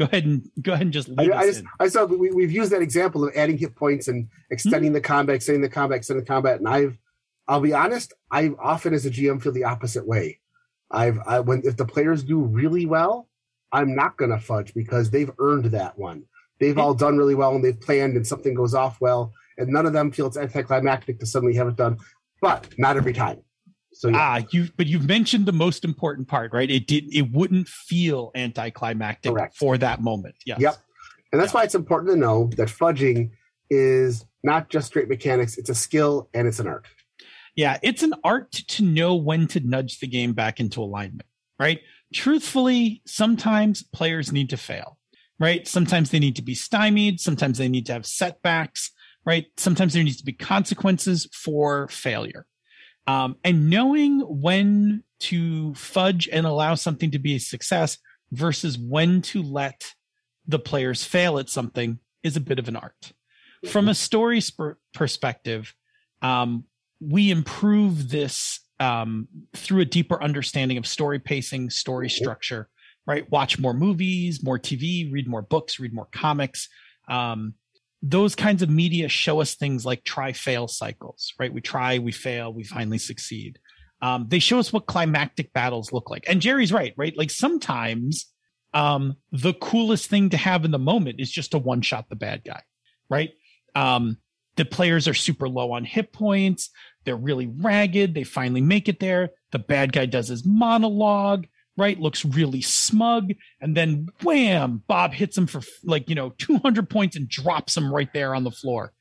just lead us in. I saw we've used that example of adding hit points and extending the combat, extending the combat, extending the combat, and I'll be honest, I often as a GM feel the opposite way. If the players do really well, I'm not going to fudge because they've earned that one. They've all done really well and they've planned and something goes off well, and none of them feel it's anticlimactic to suddenly have it done. but not every time. So, yeah. But you've mentioned the most important part, right? It wouldn't feel anticlimactic for that moment. Yes. Yep. And that's why it's important to know that fudging is not just straight mechanics. It's a skill and it's an art. Yeah, it's an art to know when to nudge the game back into alignment, right? Truthfully, sometimes players need to fail, right? Sometimes they need to be stymied. Sometimes they need to have setbacks, right? Sometimes there needs to be consequences for failure. And knowing when to fudge and allow something to be a success versus when to let the players fail at something is a bit of an art. From a story perspective, we improve this through a deeper understanding of story pacing, story structure, right? Watch more movies, more TV, read more books, read more comics. Those kinds of media show us things like try-fail cycles, right? We try, we fail, we finally succeed. They show us what climactic battles look like. And Jerry's right? Like sometimes the coolest thing to have in the moment is just to one-shot the bad guy, right? The players are super low on hit points. They're really ragged. They finally make it there. The bad guy does his monologue, right? Looks really smug. And then wham, Bob hits him for 200 points and drops him right there on the floor.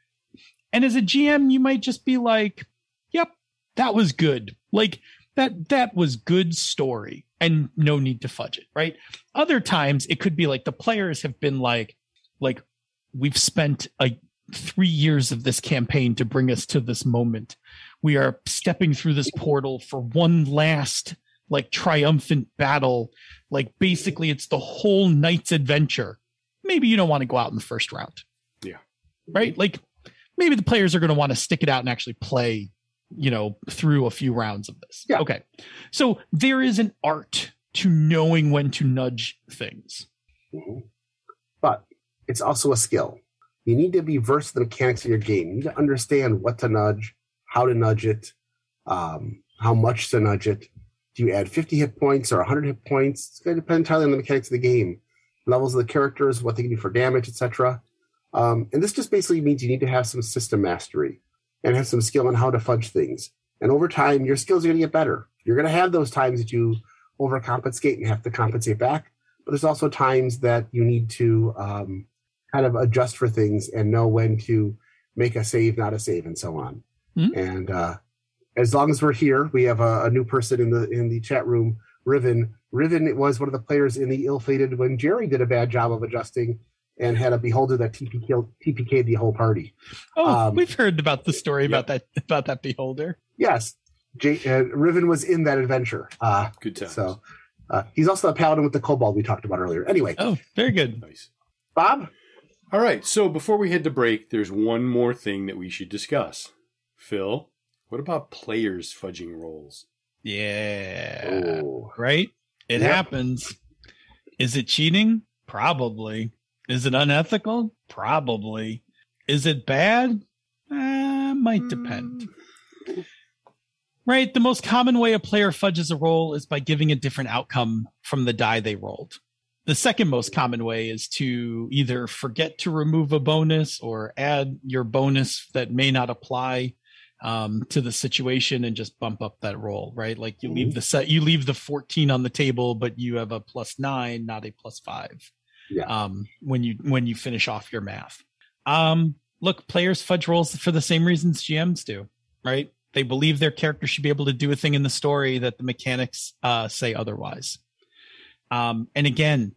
And as a GM, you might just be like, yep, that was good. Like that was good story and no need to fudge it, right? Other times it could be like the players have been like we've spent 3 years of this campaign to bring us to this moment. We are stepping through this portal for one last triumphant battle. Basically it's the whole night's adventure. Maybe you don't want to go out in the first round. Yeah. Right. Maybe the players are going to want to stick it out and actually play, through a few rounds of this. Yeah. Okay. So there is an art to knowing when to nudge things. Mm-hmm. But it's also a skill. You need to be versed in the mechanics of your game. You need to understand what to nudge, how to nudge it, how much to nudge it. Do you add 50 hit points or 100 hit points? It's going to depend entirely on the mechanics of the game, levels of the characters, what they can do for damage, etc. And this just basically means you need to have some system mastery and have some skill in how to fudge things. And over time, your skills are going to get better. You're going to have those times that you overcompensate and have to compensate back. But there's also times that you need to... kind of adjust for things and know when to make a save, not a save, and so on. Mm-hmm. And as long as we're here, we have a new person in the chat room, Riven. Riven was one of the players in the ill-fated when Jerry did a bad job of adjusting and had a beholder that TPK'd the whole party. Oh, we've heard about the story about that beholder. Yes, Riven was in that adventure. Good times. So he's also a paladin with the kobold we talked about earlier. Anyway. Oh, very good. Nice, Bob. All right, so before we head to break, there's one more thing that we should discuss. Phil, what about players fudging roles? Yeah. Oh. Right? It happens. Is it cheating? Probably. Is it unethical? Probably. Is it bad? Might depend. Right? The most common way a player fudges a role is by giving a different outcome from the die they rolled. The second most common way is to either forget to remove a bonus or add your bonus that may not apply to the situation and just bump up that roll, right? Like you leave the set, you leave the 14 on the table, but you have a +9, not a +5. Yeah. When you finish off your math. Look, players fudge rolls for the same reasons GMs do, right? They believe their character should be able to do a thing in the story that the mechanics say otherwise. And again,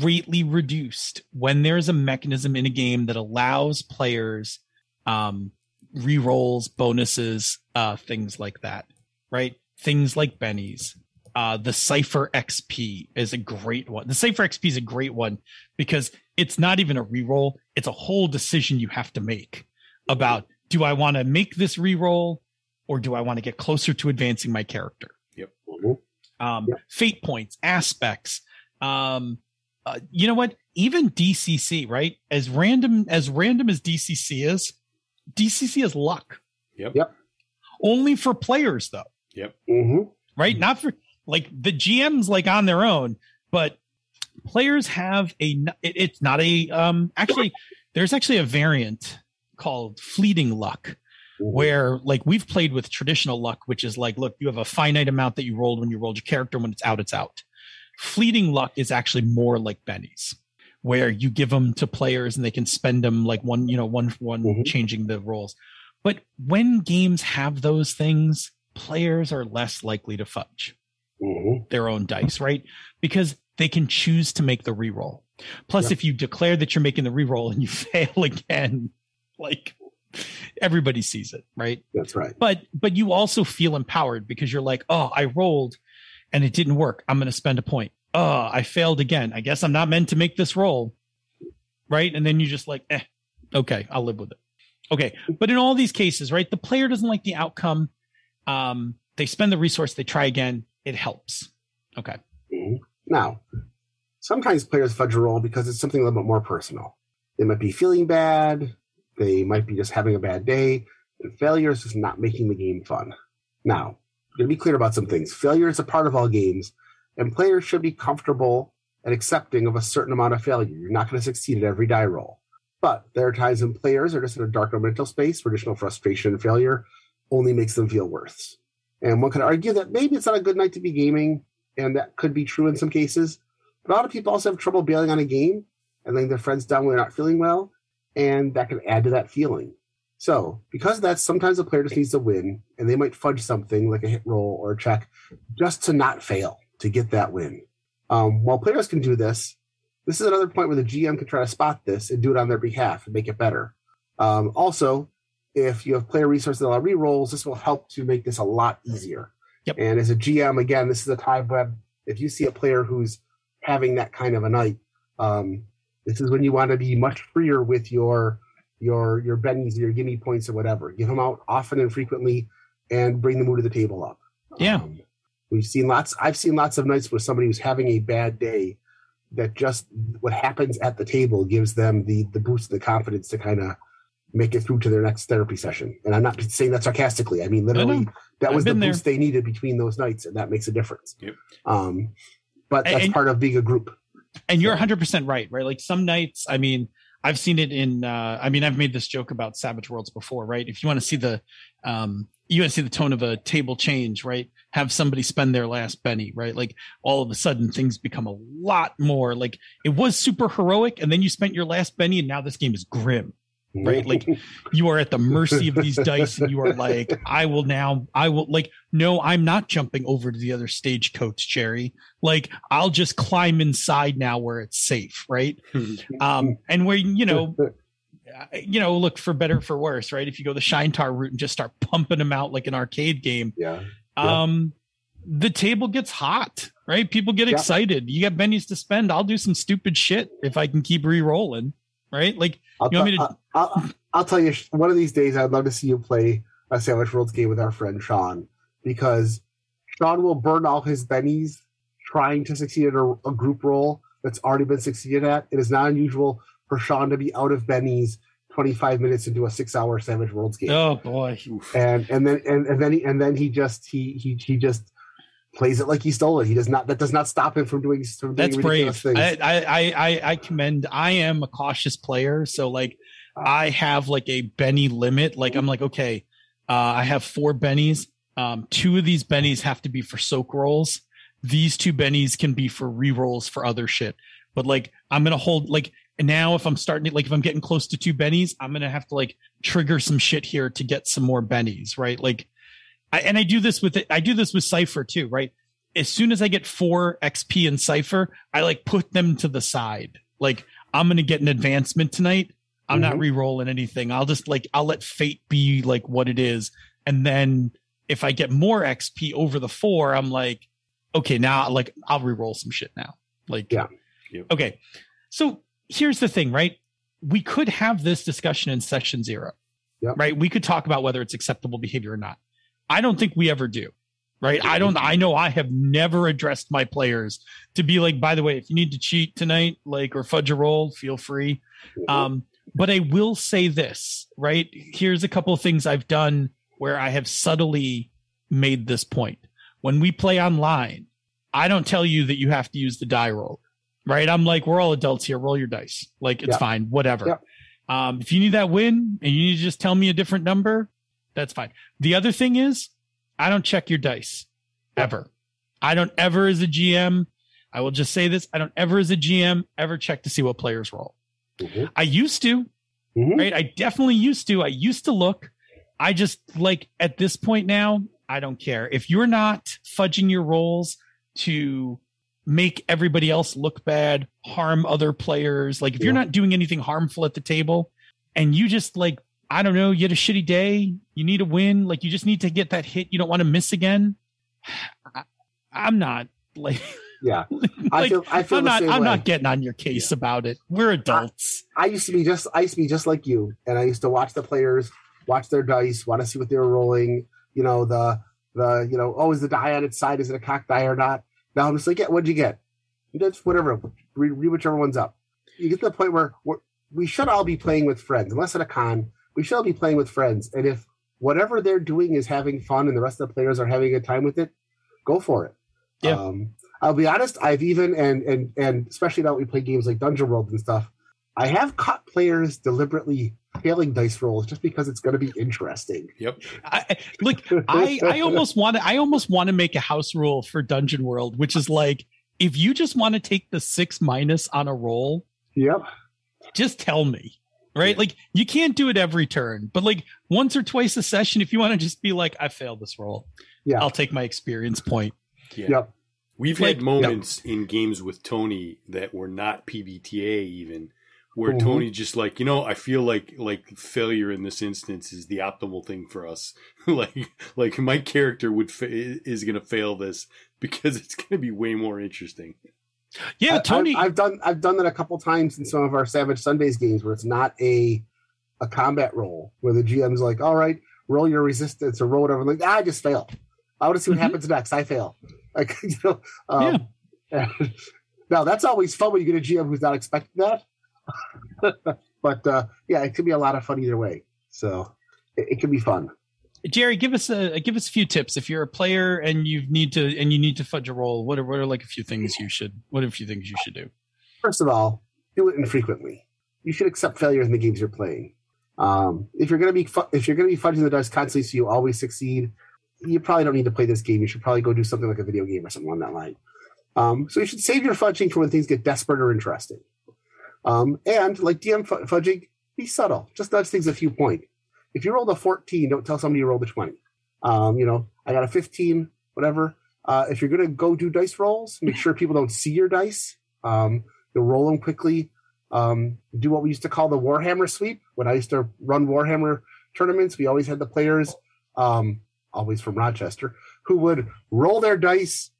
greatly reduced when there is a mechanism in a game that allows players re-rolls, bonuses, things like that, right? Things like bennies. The Cypher XP is a great one. The Cypher XP is a great one because it's not even a re-roll. It's a whole decision you have to make about, do I want to make this re-roll or do I want to get closer to advancing my character? Yep. Fate points, aspects, you know what? Even DCC, right? As random as DCC is, luck. Yep. Only for players though. Yep. Mm-hmm. Right. Mm-hmm. Not for the GMs on their own, but players have it's not a, actually there's a variant called fleeting luck where like we've played with traditional luck, which is like, look, you have a finite amount that you rolled when you rolled your character. When it's out, it's out. Fleeting luck is actually more like bennies, where you give them to players and they can spend them like one mm-hmm. changing the rolls. But when games have those things, players are less likely to fudge mm-hmm. their own dice, right? Because they can choose to make the reroll. Plus, if you declare that you're making the reroll and you fail again, like everybody sees it, right? That's right. But you also feel empowered because you're like, oh, I rolled and it didn't work. I'm going to spend a point. Oh, I failed again. I guess I'm not meant to make this roll, right? And then you're just like, okay, I'll live with it. Okay, but in all these cases, right, the player doesn't like the outcome. They spend the resource. They try again. It helps. Okay. Now, sometimes players fudge a roll because it's something a little bit more personal. They might be feeling bad. They might be just having a bad day. And failure is just not making the game fun. Now, I'm going to be clear about some things. Failure is a part of all games, and players should be comfortable and accepting of a certain amount of failure. You're not going to succeed at every die roll. But there are times when players are just in a darker mental space where additional frustration and failure only makes them feel worse. And one could argue that maybe it's not a good night to be gaming, and that could be true in some cases. But a lot of people also have trouble bailing on a game and letting their friends down when they're not feeling well, and that can add to that feeling. So because of that, sometimes a player just needs to win, and they might fudge something like a hit roll or a check just to not fail, to get that win. While players can do this, this is another point where the GM can try to spot this and do it on their behalf and make it better. Also, if you have player resources that allow rerolls, this will help to make this a lot easier. Yep. And as a GM, again, this is a time where if you see a player who's having that kind of a night, this is when you want to be much freer with your bennies, your gimme points or whatever. Give them out often and frequently and bring the mood of the table up. Yeah. I've seen lots of nights where somebody who's having a bad day, that just what happens at the table gives them the boost and the confidence to kind of make it through to their next therapy session. And I'm not saying that sarcastically. I mean, literally, that was the boost they needed between those nights, and that makes a difference. Yep. But that's part of being a group. And you're 100% right? Like some nights, I mean, I've seen it in, I've made this joke about Savage Worlds before, right? If you want to see the tone of a table change, right? Have somebody spend their last penny, right? Like all of a sudden things become a lot more like it was super heroic. And then you spent your last penny and now this game is grim, right? Like you are at the mercy of these dice and you are like, no, I'm not jumping over to the other stagecoach, Jerry. Like I'll just climb inside now where it's safe. Right. And where, look, for better, for worse, right? If you go the Shintar route and just start pumping them out like an arcade game, the table gets hot, right? People get excited. You got bennies to spend. I'll do some stupid shit if I can keep re-rolling, right? Like, I'll tell you, one of these days, I'd love to see you play a Sandwich Worlds game with our friend Sean, because Sean will burn all his bennies trying to succeed at a group roll that's already been succeeded at. It is not unusual for Sean to be out of bennies 25 minutes into a 6-hour Savage Worlds game. Oh boy! And then he just plays it like he stole it. He does not. That does not stop him from doing. That's brave. I commend. I am a cautious player, so like I have like a benny limit. Like I'm like, okay, I have 4 bennies. 2 of these bennies have to be for soak rolls. These 2 bennies can be for re-rolls for other shit. But like I'm gonna hold like. And now if I'm starting to, like, if I'm getting close to 2 bennies, I'm going to have to like trigger some shit here to get some more bennies. Right. Like I do this with it. I do this with Cypher too. Right. As soon as I get 4 XP in Cypher, I like put them to the side. Like I'm going to get an advancement tonight. I'm not re-rolling anything. I'll just like, I'll let fate be like what it is. And then if I get more XP over the 4, I'm like, okay, now like I'll re-roll some shit now. Like, okay. So, here's the thing, right? We could have this discussion in session 0, right? We could talk about whether it's acceptable behavior or not. I don't think we ever do, right? I know I have never addressed my players to be like, by the way, if you need to cheat tonight, like, or fudge a roll, feel free. But I will say this, right? Here's a couple of things I've done where I have subtly made this point. When we play online, I don't tell you that you have to use the die roll. Right. I'm like, we're all adults here. Roll your dice. Like, it's fine. Whatever. If you need that win and you need to just tell me a different number, That's fine. The other thing is, I don't check your dice ever. I don't ever as a GM. I will just say this. I don't ever as a GM ever check to see what players roll. Mm-hmm. I used to, right? I definitely used to. I used to look. I just like at this point now, I don't care. If you're not fudging your rolls to make everybody else look bad, harm other players. Like if you're not doing anything harmful at the table and you just like, I don't know, you had a shitty day. You need a win. Like you just need to get that hit. You don't want to miss again. I'm not like, I feel I'm not getting on your case about it. We're adults. I used to be just like you. And I used to watch the players, watch their dice, want to see what they were rolling. You know, the is the die on its side? Is it a cocked die or not? Now I'm just like, yeah, what'd you get? You know, just whatever, read whichever one's up. You get to the point where we should all be playing with friends, unless at a con. We should all be playing with friends. And if whatever they're doing is having fun and the rest of the players are having a good time with it, go for it. Yeah. I'll be honest, I've even, and especially now that we play games like Dungeon World and stuff, I have caught players deliberately failing dice rolls just because it's going to be interesting. Yep. I almost want to make a house rule for Dungeon World, which is like, if you just want to take the 6- on a roll, just tell me, right? Yeah. Like you can't do it every turn, but like once or twice a session, if you want to just be like, I failed this roll. Yeah. I'll take my experience point. Yeah. Yep. We've had moments in games with Tony that were not PBTA even, where Tony just like, you know, I feel like failure in this instance is the optimal thing for us. like my character is going to fail this because it's going to be way more interesting. Yeah, Tony, I've done that a couple times in some of our Savage Sundays games where it's not a combat roll where the GM's like, all right, roll your resistance or roll whatever. I'm like, I just fail. I want to see what happens next. I fail. Like, you know, now that's always fun when you get a GM who's not expecting that. But it could be a lot of fun either way. So it could be fun. Jerry, give us a few tips if you're a player and you need to fudge a roll. What are like a few things you should? What are a few things you should do? First of all, do it infrequently. You should accept failure in the games you're playing. If you're going to be fudging the dice constantly, so you always succeed, you probably don't need to play this game. You should probably go do something like a video game or something on that line. So you should save your fudging for when things get desperate or interesting. And like DM fudging, be subtle. Just nudge things a few points. If you rolled a 14, don't tell somebody you rolled a 20. I got a 15, whatever. If you're going to go do dice rolls, make sure people don't see your dice. You'll roll them quickly. Do what we used to call the Warhammer sweep. When I used to run Warhammer tournaments, we always had the players, always from Rochester, who would roll their dice,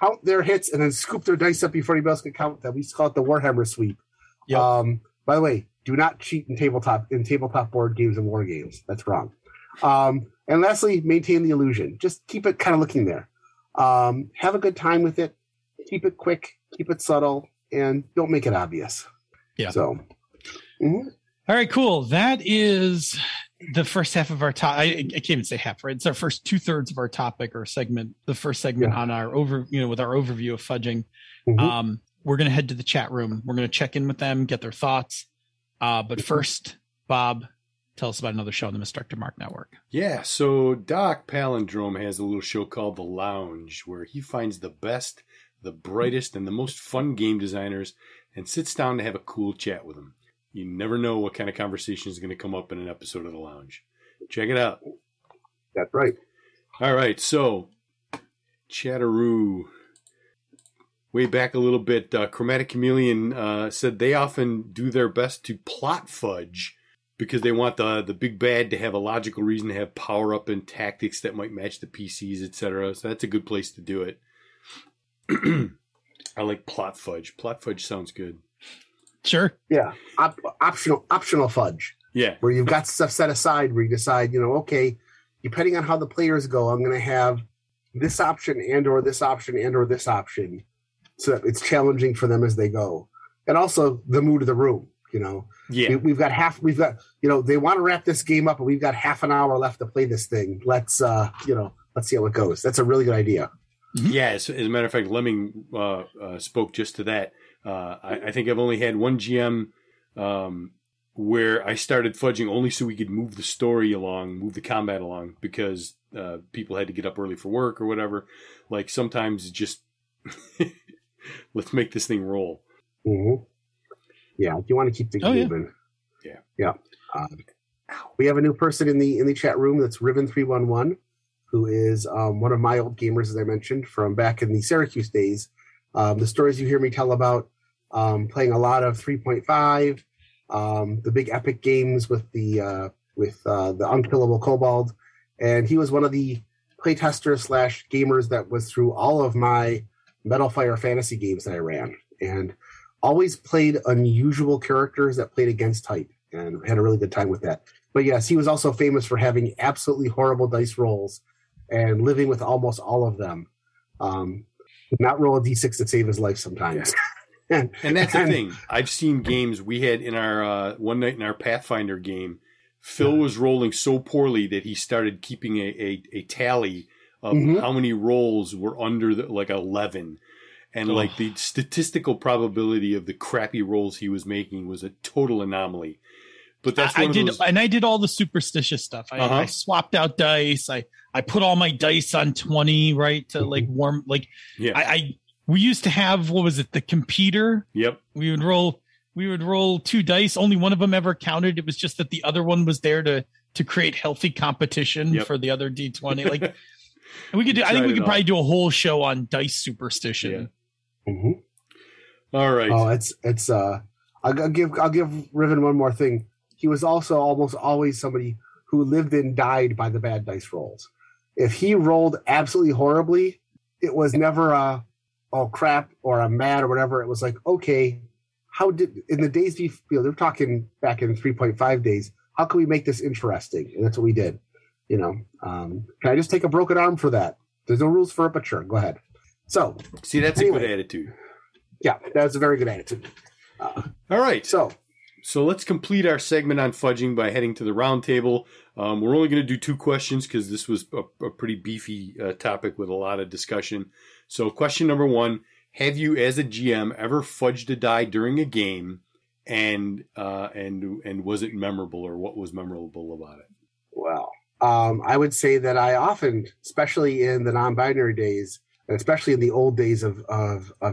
count their hits, and then scoop their dice up before anybody else could count them. We used to call it the Warhammer sweep. Yep. By the way, do not cheat in tabletop board games and war games. That's wrong. And lastly, maintain the illusion. Just keep it kind of looking there. Have a good time with it. Keep it quick. Keep it subtle. And don't make it obvious. Yeah. So. Mm-hmm. All right, cool. That is the first half of our topic. I can't even say half, right? It's our first 2/3 of our topic or segment. The first segment on our with our overview of fudging. Mm-hmm. We're going to head to the chat room. We're going to check in with them, get their thoughts. But first, Bob, tell us about another show on the Misdirected Mark Network. Yeah, so Doc Palindrome has a little show called The Lounge, where he finds the best, the brightest, and the most fun game designers and sits down to have a cool chat with them. You never know what kind of conversation is going to come up in an episode of The Lounge. Check it out. That's right. All right, so Chatteroo. Way back a little bit, Chromatic Chameleon said they often do their best to plot fudge because they want the big bad to have a logical reason to have power-up and tactics that might match the PCs, etc. So that's a good place to do it. I like plot fudge. Plot fudge sounds good. Sure. Yeah. Optional fudge. Yeah. Where you've got stuff set aside where you decide, okay, depending on how the players go, I'm going to have this option and or this option and or this option. So it's challenging for them as they go, and also the mood of the room. We've got they want to wrap this game up, and we've got half an hour left to play this thing. Let's see how it goes. That's a really good idea. Yeah, as a matter of fact, Lemming spoke just to that. I think I've only had one GM where I started fudging only so we could move the story along, move the combat along, because people had to get up early for work or whatever. Like, sometimes just let's make this thing roll. Mm-hmm. Yeah, you want to keep things moving. Yeah, yeah. We have a new person in the chat room. That's Riven311, who is one of my old gamers, as I mentioned, from back in the Syracuse days. The stories you hear me tell about playing a lot of 3.5, the big epic games with the unkillable kobold, and he was one of the playtesters / gamers that was through all of my Metalfire fantasy games that I ran, and always played unusual characters that played against type, and had a really good time with that. But yes, he was also famous for having absolutely horrible dice rolls and living with almost all of them. Not roll a D6 to save his life sometimes. Yeah. and that's the thing. I've seen games we had in our one night in our Pathfinder game, Phil was rolling so poorly that he started keeping a tally of how many rolls were under like 11. And like the statistical probability of the crappy rolls he was making was a total anomaly. But that's I did all the superstitious stuff. I swapped out dice. I put all my dice on 20, right? To like warm, like we used to have, what was it? The computer. Yep. We would roll two dice. Only one of them ever counted. It was just that the other one was there to create healthy competition for the other D20. Like I think we could probably do a whole show on dice superstition. Yeah. Mm-hmm. All right. Oh, it's I'll give Riven one more thing. He was also almost always somebody who lived and died by the bad dice rolls. If he rolled absolutely horribly, it was never a, oh, crap, or a mad or whatever. It was like, okay, how did – in the days before, they're talking back in 3.5 days, how can we make this interesting? And that's what we did. You know, can I just take a broken arm for that? There's no rules for aperture. Go ahead. So – see, that's a good attitude. Yeah, that's a very good attitude. All right. So let's complete our segment on fudging by heading to the round table. We're only going to do two questions because this was a pretty beefy topic with a lot of discussion. So question number one, have you as a GM ever fudged a die during a game, and was it memorable, or what was memorable about it? Well, I would say that I often, especially in the non-binary days, and especially in the old days of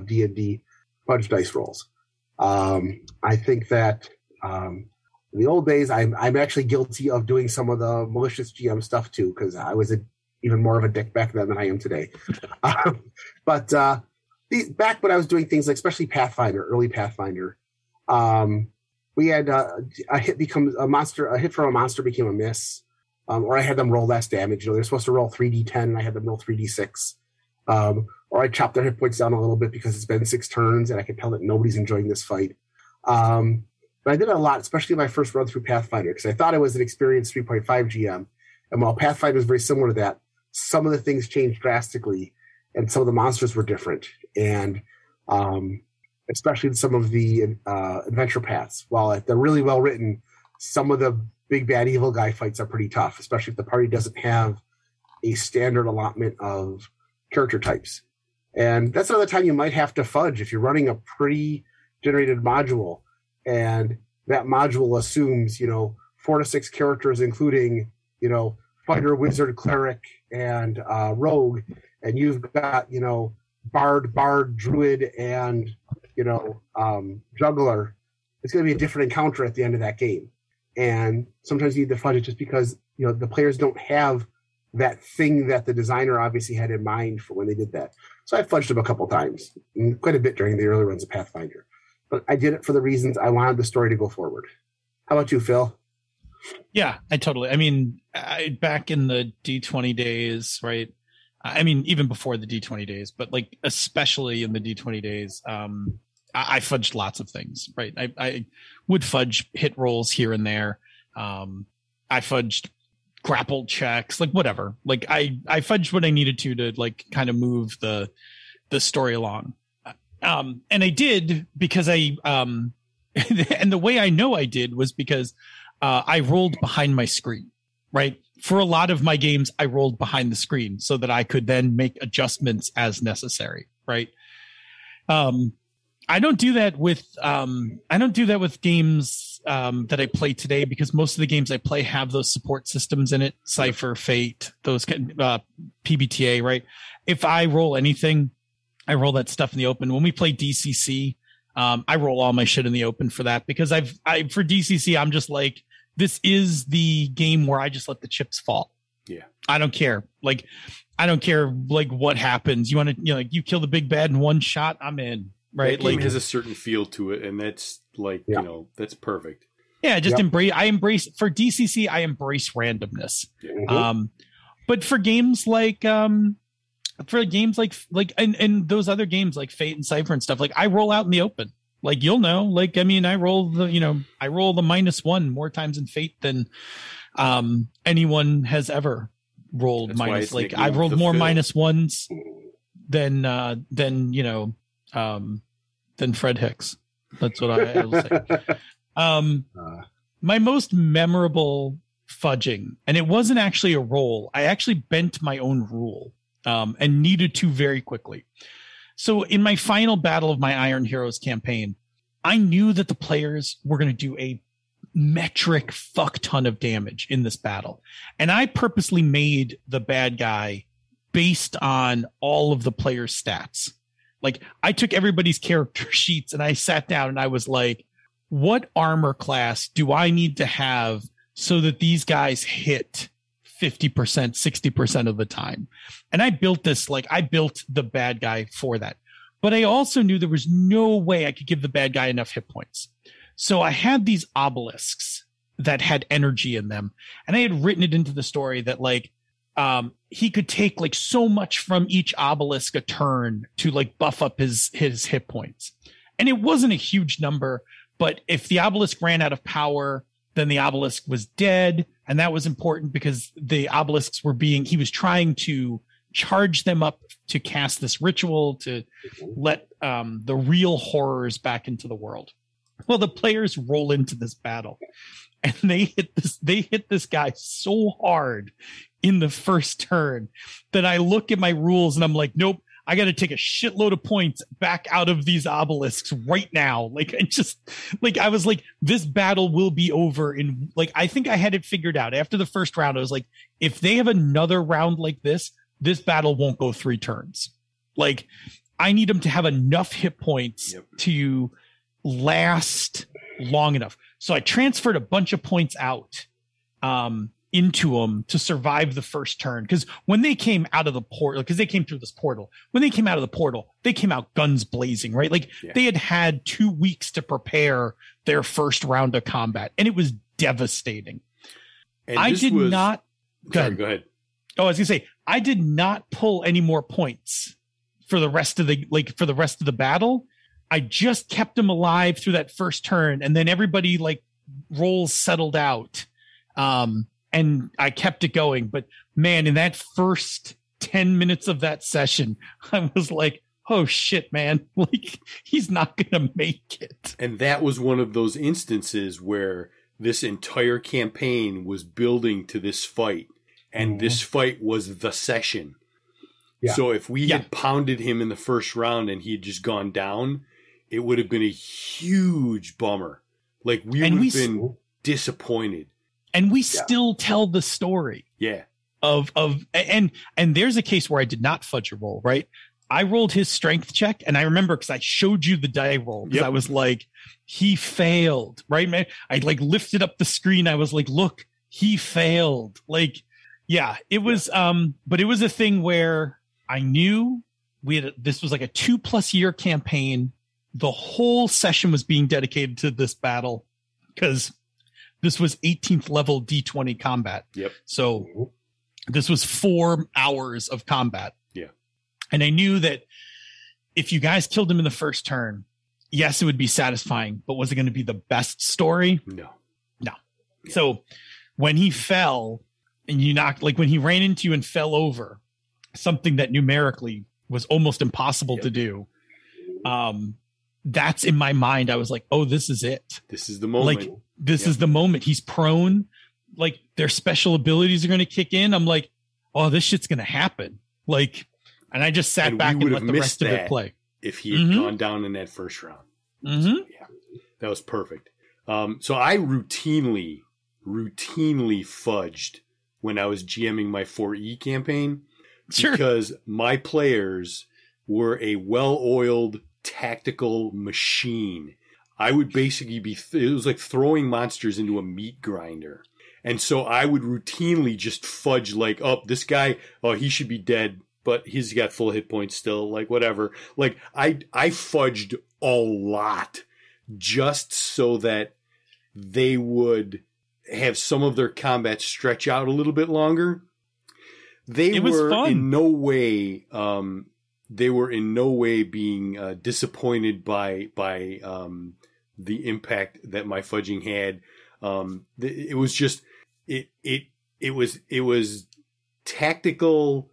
D&D, fudged dice rolls. I think that... in the old days, I'm actually guilty of doing some of the malicious GM stuff too, because I was even more of a dick back then than I am today. Back when I was doing things like, especially Pathfinder, early Pathfinder, we had a hit from a monster became a miss, or I had them roll less damage. You know, they're supposed to roll 3d10, and I had them roll 3d6, or I chopped their hit points down a little bit because it's been 6 turns, and I can tell that nobody's enjoying this fight. But I did it a lot, especially my first run through Pathfinder, because I thought I was an experienced 3.5 GM. And while Pathfinder was very similar to that, some of the things changed drastically, and some of the monsters were different. And especially in some of the adventure paths, while they're really well written, some of the big bad evil guy fights are pretty tough, especially if the party doesn't have a standard allotment of character types. And that's another time you might have to fudge if you're running a pre-generated module. And that module assumes, 4 to 6 characters, including, fighter, wizard, cleric, and rogue. And you've got, bard, druid, and, juggler. It's going to be a different encounter at the end of that game. And sometimes you need to fudge it just because, the players don't have that thing that the designer obviously had in mind for when they did that. So I fudged them a couple times, quite a bit during the early runs of Pathfinder. But I did it for the reasons I wanted the story to go forward. How about you, Phil? Yeah, I back in the D20 days, right? I mean, even before the D20 days, but like especially in the D20 days, I fudged lots of things, right? I would fudge hit rolls here and there. I fudged grapple checks, like whatever. Like I fudged what I needed to like kind of move the story along. And I did because and the way I know I did was because I rolled behind my screen, right? For a lot of my games, I rolled behind the screen so that I could then make adjustments as necessary, right? I don't do that with games that I play today, because most of the games I play have those support systems in it. Cypher, Fate, those PBTA, right? If I roll anything, I roll that stuff in the open. When we play DCC, I roll all my shit in the open for that, because for DCC, I'm just like, this is the game where I just let the chips fall. Yeah. I don't care what happens. You want to, you kill the big bad in one shot, I'm in. Right. That game has a certain feel to it, and that's that's perfect. Yeah, just I embrace randomness. Yeah. Mm-hmm. But for games like those other games like Fate and Cypher and stuff, like I roll out in the open. Like you'll know. Like I mean, I roll the -1 more times in Fate than anyone has ever rolled. I've rolled more -1s than Fred Hicks. That's what I will say. My most memorable fudging, and it wasn't actually a roll. I actually bent my own rule and needed to very quickly. So in my final battle of my Iron Heroes campaign, I knew that the players were going to do a metric fuck ton of damage in this battle. And I purposely made the bad guy based on all of the players' stats. Like I took everybody's character sheets and I sat down and I was like, what armor class do I need to have so that these guys hit 50%, 60% of the time? And I built the bad guy for that. But I also knew there was no way I could give the bad guy enough hit points. So I had these obelisks that had energy in them. And I had written it into the story that he could take so much from each obelisk a turn to buff up his hit points. And it wasn't a huge number, but if the obelisk ran out of power, then the obelisk was dead. And that was important because the obelisks he was trying to charge them up to cast this ritual to let the real horrors back into the world. Well, the players roll into this battle and they hit this guy so hard in the first turn that I look at my rules and I'm like, nope, I got to take a shitload of points back out of these obelisks right now. This battle will be over in I think I had it figured out after the first round. I was like, if they have another round like this, this battle won't go 3 turns. Like I need them to have enough hit points to last long enough. So I transferred a bunch of points out into them to survive the first turn, because when they came out of the portal, because they came through this portal, when they came out of the portal, they came out guns blazing, right? They had 2 weeks to prepare their first round of combat, and it was devastating. And Go ahead. Oh, I was gonna say I did not pull any more points for the rest of the battle. I just kept them alive through that first turn, and then everybody rolls settled out. And I kept it going, but man, in that first 10 minutes of that session, I was like, oh shit, man, he's not going to make it. And that was one of those instances where this entire campaign was building to this fight, and this fight was the session. Yeah. So if we had pounded him in the first round and he had just gone down, it would have been a huge bummer. We would have been disappointed. And we still tell the story. Yeah. And there's a case where I did not fudge a roll, right? I rolled his strength check, and I remember because I showed you the die roll. Because I was like, he failed, right, man? I lifted up the screen. I was like, look, he failed. It was but it was a thing where I knew we had this was a 2+ year campaign. The whole session was being dedicated to this battle because this was 18th level D20 combat. Yep. So this was 4 hours of combat. Yeah. And I knew that if you guys killed him in the first turn, yes, it would be satisfying, but was it going to be the best story? No. Yeah. So when he fell and you knocked, when he ran into you and fell over, something that numerically was almost impossible to do. That's in my mind. I was like, oh, this is it. This is the moment. This is the moment. He's prone. Their special abilities are going to kick in. I'm like, oh, this shit's going to happen. And I just sat back and let the rest of it play. If he had gone down in that first round. Mm-hmm. So, that was perfect. So I routinely fudged when I was GMing my 4E campaign because my players were a well-oiled tactical machine. I would basically be, it was like throwing monsters into a meat grinder. And so I would routinely just fudge like, oh, this guy, oh, he should be dead, but he's got full hit points still, like whatever. Like I fudged a lot just so that they would have some of their combat stretch out a little bit longer. They were fun. They were in no way being disappointed by the impact that my fudging had. It was tactical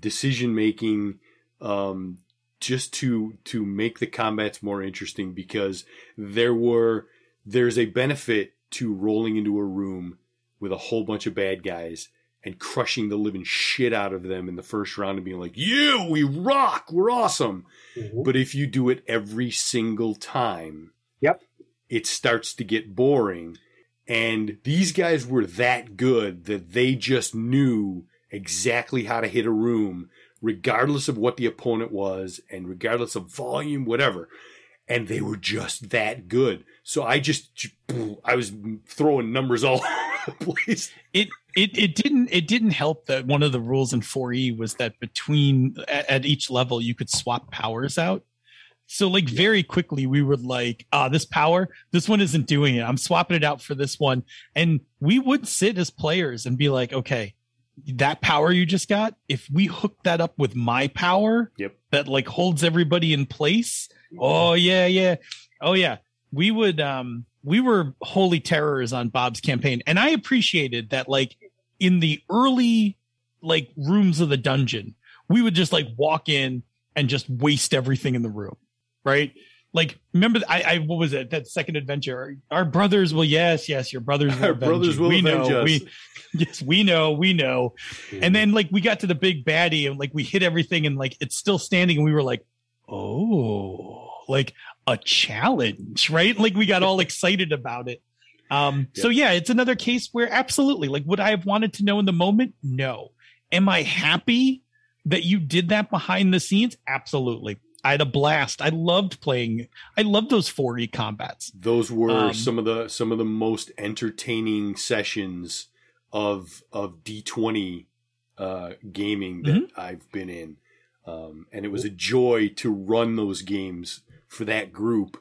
decision making just to make the combats more interesting, because there's a benefit to rolling into a room with a whole bunch of bad guys and crushing the living shit out of them in the first round and being like, yeah, we rock, we're awesome. Mm-hmm. But if you do it every single time, yep, it starts to get boring. And these guys were that good that they just knew exactly how to hit a room, regardless of what the opponent was and regardless of volume, whatever. And they were just that good. So I was throwing numbers all over the place. It didn't help that one of the rules in 4E was that at each level you could swap powers out. So like very quickly we were like, this one isn't doing it. I'm swapping it out for this one. And we would sit as players and be like, okay, that power you just got, if we hook that up with my power, yep, that like holds everybody in place. Oh yeah. Yeah. Oh yeah. We would, we were holy terrors on Bob's campaign. And I appreciated that, like in the early, like rooms of the dungeon, we would just like walk in and just waste everything in the room. Right. Like, remember, what was it? That second adventure. Our brothers will, yes, your brothers will avenge. We know. Mm. And then like, we got to the big baddie and like, we hit everything and like, it's still standing. And we were like, oh, like a challenge, right? Like we got all excited about it. So yeah, it's another case where absolutely, like, would I have wanted to know in the moment? No. Am I happy that you did that behind the scenes? Absolutely. I had a blast. I loved those 4E combats. Those were some of the most entertaining sessions of D20 gaming that mm-hmm. I've been in. And it was a joy to run those games for that group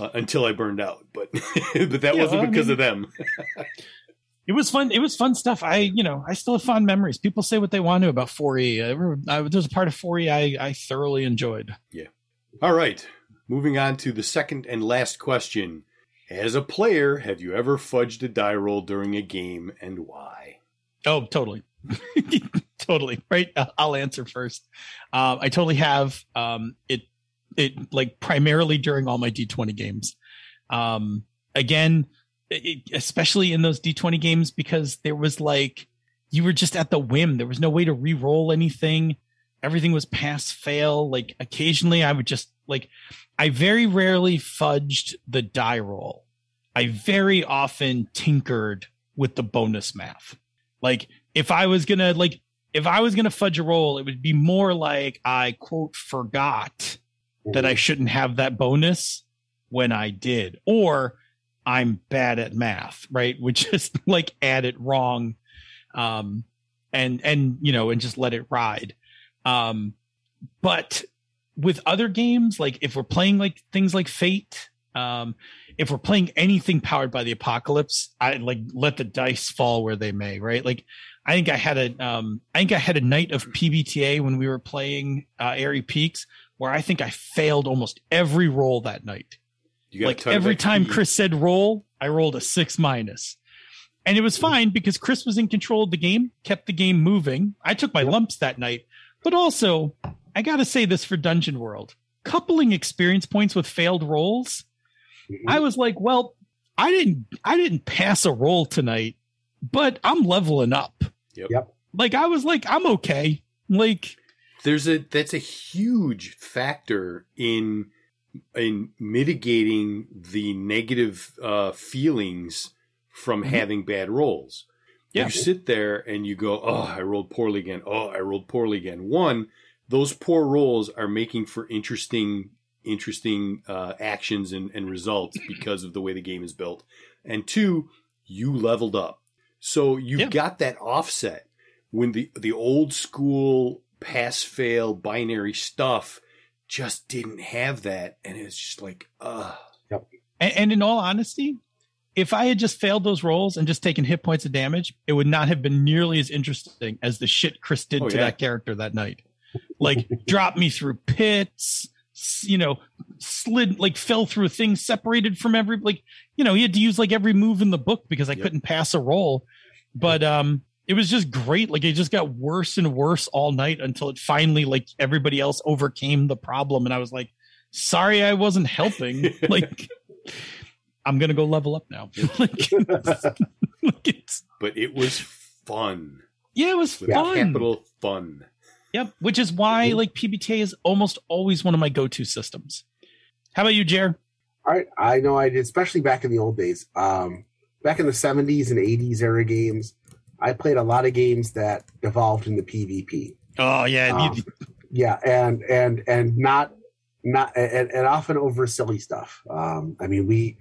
until I burned out. But that wasn't because of them. It was fun. It was fun stuff. I still have fond memories. People say what they want to about 4E. There's a part of 4E I thoroughly enjoyed. Yeah. All right. Moving on to the second and last question. As a player, have you ever fudged a die roll during a game and why? Oh, totally. Totally. Right. I'll answer first. I totally have. It like primarily during all my D20 games. Especially in those D20 games, because there was like, you were just at the whim. There was no way to re-roll anything. Everything was pass fail. Like occasionally I would just like, I very rarely fudged the die roll. I very often tinkered with the bonus math. Like if I was going to fudge a roll, it would be more like I quote, forgot that I shouldn't have that bonus when I did, or I'm bad at math, right? Would just like add it wrong. And just let it ride. But with other games, like if we're playing like things like Fate, if we're playing anything powered by the apocalypse, I like let the dice fall where they may, right? Like I think I had a night of PBTA when we were playing Airy Peaks where I think I failed almost every roll that night. Like every time Chris said roll, I rolled a 6-, and it was fine because Chris was in control of the game, kept the game moving. I took my lumps that night, but also I got to say this for Dungeon World, coupling experience points with failed rolls. Mm-hmm. I was like, well, I didn't pass a roll tonight, but I'm leveling up. Yep. Like I was like, I'm okay. Like that's a huge factor in in mitigating the negative feelings from having bad rolls. Yeah. You sit there and you go, oh, I rolled poorly again. Oh, I rolled poorly again. One, those poor rolls are making for interesting actions and results because of the way the game is built. And two, you leveled up. So you've got that offset. When the old school pass-fail binary stuff just didn't have that. And it's just like, And in all honesty, if I had just failed those rolls and just taken hit points of damage, it would not have been nearly as interesting as the shit Chris did to that character that night. Like, dropped me through pits, you know, slid, like, fell through things, separated from every, like, you know, he had to use, like, every move in the book because I couldn't pass a roll. But it was just great. Like, it just got worse and worse all night until it finally, like, everybody else overcame the problem. And I was like, sorry, I wasn't helping. Like, I'm going to go level up now. Like, but it was fun. Yeah, it was fun. Capital fun. Yep. Which is why, like, PBTA is almost always one of my go-to systems. How about you, Jer? All right. I know I did, especially back in the old days. Back in the 70s and 80s era games, I played a lot of games that devolved into PvP. Oh, yeah. And often over silly stuff. I mean, we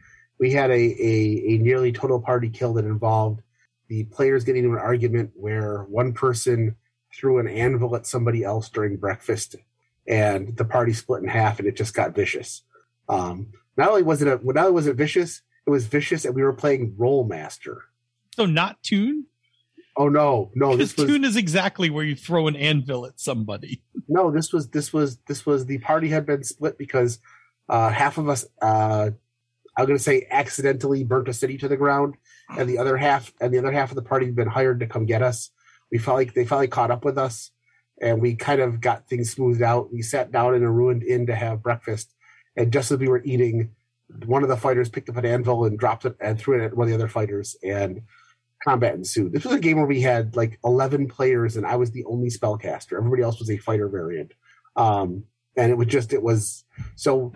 had a nearly total party kill that involved the players getting into an argument where one person threw an anvil at somebody else during breakfast, and the party split in half, and it just got vicious. Not only was it vicious, and we were playing Rollmaster. So not Toon? Oh no! Toon is exactly where you throw an anvil at somebody. No, this was the party had been split because half of us, I'm going to say, accidentally burnt a city to the ground, and the other half of the party had been hired to come get us. They finally caught up with us, and we kind of got things smoothed out. We sat down in a ruined inn to have breakfast, and just as we were eating, one of the fighters picked up an anvil and dropped it and threw it at one of the other fighters, and combat ensued. This was a game where we had like 11 players, and I was the only spellcaster. Everybody else was a fighter variant, and it was so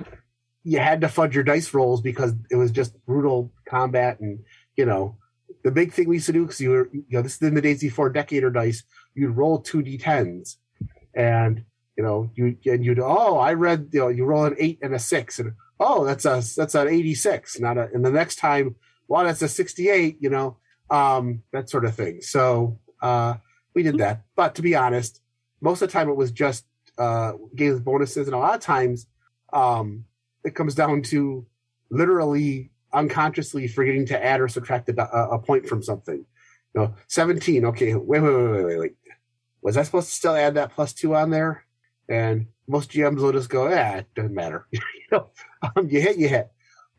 you had to fudge your dice rolls because it was just brutal combat, and you know. The big thing we used to do, because this is in the days before Decatur dice, you'd roll 2d10s, and you roll an 8 and a 6, and that's an 86, not a. And the next time, well, that's a 68, that sort of thing. So we did that, but to be honest, most of the time it was just games with bonuses, and a lot of times it comes down to literally unconsciously forgetting to add or subtract a point from something. 17. Okay, wait. Was I supposed to still add that +2 on there? And most GMs will just go, it doesn't matter. You hit.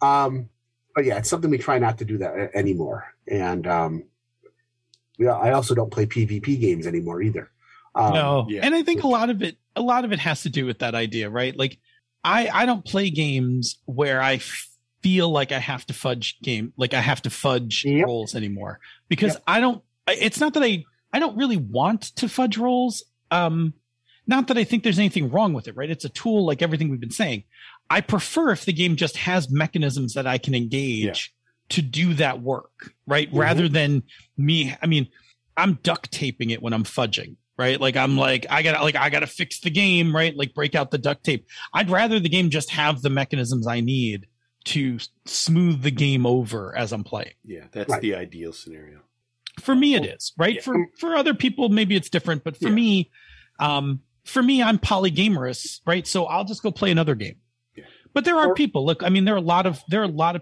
But yeah, it's something we try not to do that anymore. And I also don't play PvP games anymore either. And I think a lot of it has to do with that idea, right? Like I don't play games where I feel like I have to fudge rolls anymore, because I don't really want to fudge rolls. Not that I think there's anything wrong with it, right? It's a tool, like everything we've been saying. I prefer if the game just has mechanisms that I can engage to do that work, right? Mm-hmm. Rather than me. I mean, I'm duct taping it when I'm fudging, right? Like I'm like, I gotta fix the game, right? Like break out the duct tape. I'd rather the game just have the mechanisms I need to smooth the game over as I'm playing. Yeah, that's the ideal scenario. For me, it is, right? Yeah. For other people, maybe it's different, but for me, I'm polygamorous, right? So I'll just go play another game. Yeah. But there are people. Look, I mean, there are a lot of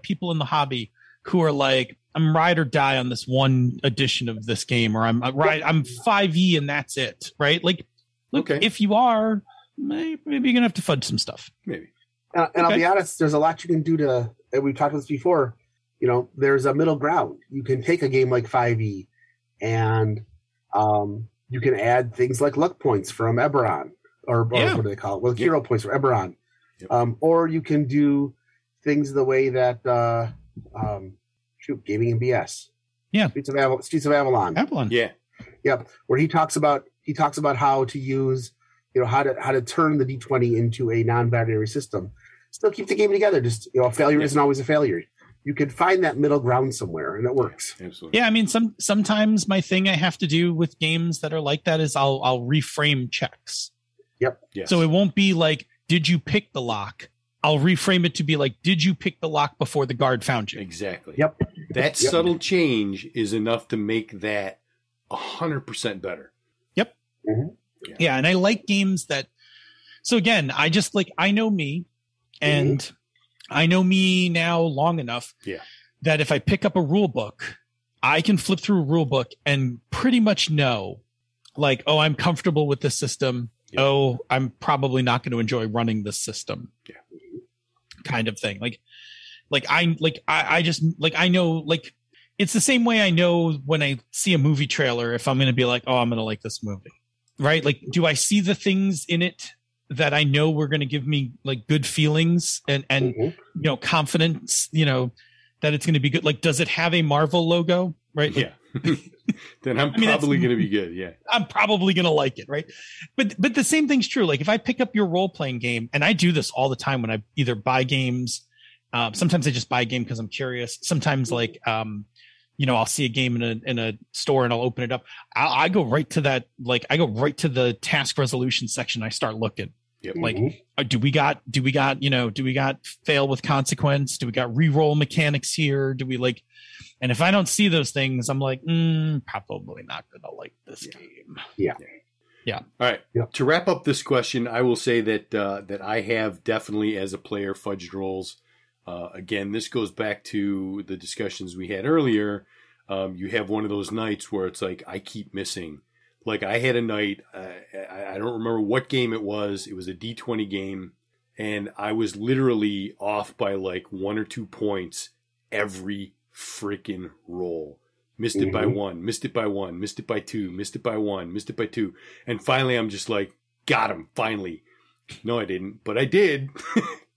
people in the hobby who are like, I'm ride or die on this one edition of this game, or I'm 5E and that's it, right? Like, look, if you are, maybe you're gonna have to fudge some stuff. Maybe. And I'll be honest, there's a lot you can do to, and we've talked about this before, there's a middle ground. You can take a game like 5E and you can add things like luck points from Eberron, or what do they call it? Well, hero points from Eberron. Yep. Or you can do things the way that, Gaming and BS. Yeah. Streets of Avalon. Yeah. Yep. Where he talks about how to use, how to turn the D20 into a non-binary system. still keep the game together. Just, you know, a failure isn't always a failure. You can find that middle ground somewhere, and it works. Absolutely. Yeah, I mean, sometimes my thing I have to do with games that are like that is I'll reframe checks. Yep. Yes. So it won't be like, did you pick the lock? I'll reframe it to be like, did you pick the lock before the guard found you? Exactly. Yep. That subtle change is enough to make that 100% better. Yep. Mm-hmm. Yeah, and I like games that. So again, I just like, I know me, and I know me now long enough that if I pick up a rule book, I can flip through a rule book and pretty much know, like, oh, I'm comfortable with this system. Yeah. Oh, I'm probably not going to enjoy running this system. Yeah. Kind of thing. I know it's the same way I know when I see a movie trailer if I'm going to be like, oh, I'm going to like this movie. Right? Like, do I see the things in it that I know were going to give me like good feelings and you know, confidence, you know, that it's going to be good? Like, does it have a Marvel logo? Right? Yeah. Then I mean, probably going to be good. Yeah. I'm probably going to like it. Right. But the same thing's true. Like, if I pick up your role playing game, and I do this all the time when I either buy games, sometimes I just buy a game because I'm curious. Sometimes like, you know, I'll see a game in a store and I'll open it up. I go right to that. Like, I go right to the task resolution section. I start looking. Yep. Like, do we got fail with consequence? Do we got reroll mechanics here? Do we like, and if I don't see those things, I'm like, probably not going to like this game. Yeah. Yeah. All right. Yeah. To wrap up this question, I will say that, that I have definitely as a player fudged rolls. Again, this goes back to the discussions we had earlier. You have one of those nights where it's like, I keep missing. Like, I had a night, I don't remember what game it was a D20 game, and I was literally off by like 1 or 2 points every freaking roll. Missed it by one, missed it by one, missed it by two, missed it by one, missed it by two. And finally, I'm just like, got him, finally. No, I didn't, but I did,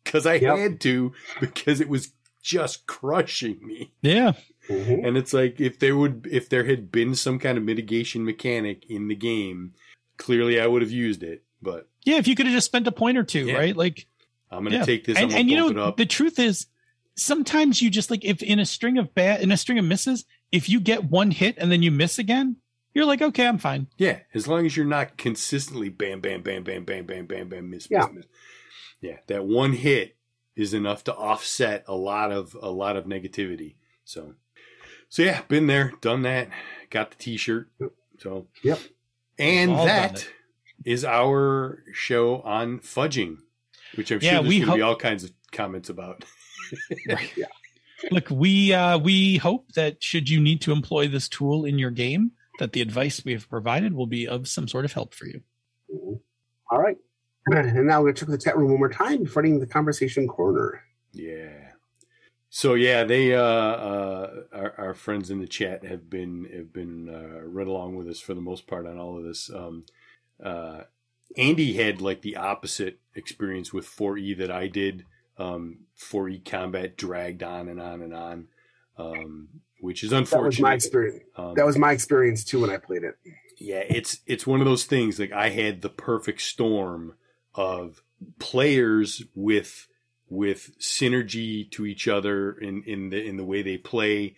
because I had to, because it was just crushing me. Yeah. Mm-hmm. And it's like, if there had been some kind of mitigation mechanic in the game, clearly I would have used it. But yeah, if you could have just spent a point or two, right? Like, I'm going to take this and you know, the truth is, sometimes you just like, if in a string of misses, if you get one hit and then you miss again, you're like, okay, I'm fine. Yeah, as long as you're not consistently bam, bam, bam, bam, bam, bam, bam, bam, miss. Yeah, that one hit is enough to offset a lot of negativity. So yeah, been there, done that, got the t-shirt. So, yep. And that is our show on fudging, which I'm sure there's going to be all kinds of comments about. Right. Yeah. Look, we hope that should you need to employ this tool in your game, that the advice we have provided will be of some sort of help for you. All right. And now we're going to check the chat room one more time, starting the conversation corner. Yeah. So yeah, they our friends in the chat have been right along with us for the most part on all of this. Andi had like the opposite experience with 4E that I did. 4E combat dragged on and on and on, which is unfortunate. That was my experience. That was my experience too when I played it. Yeah, it's one of those things. Like, I had the perfect storm of players with synergy to each other in the way they play,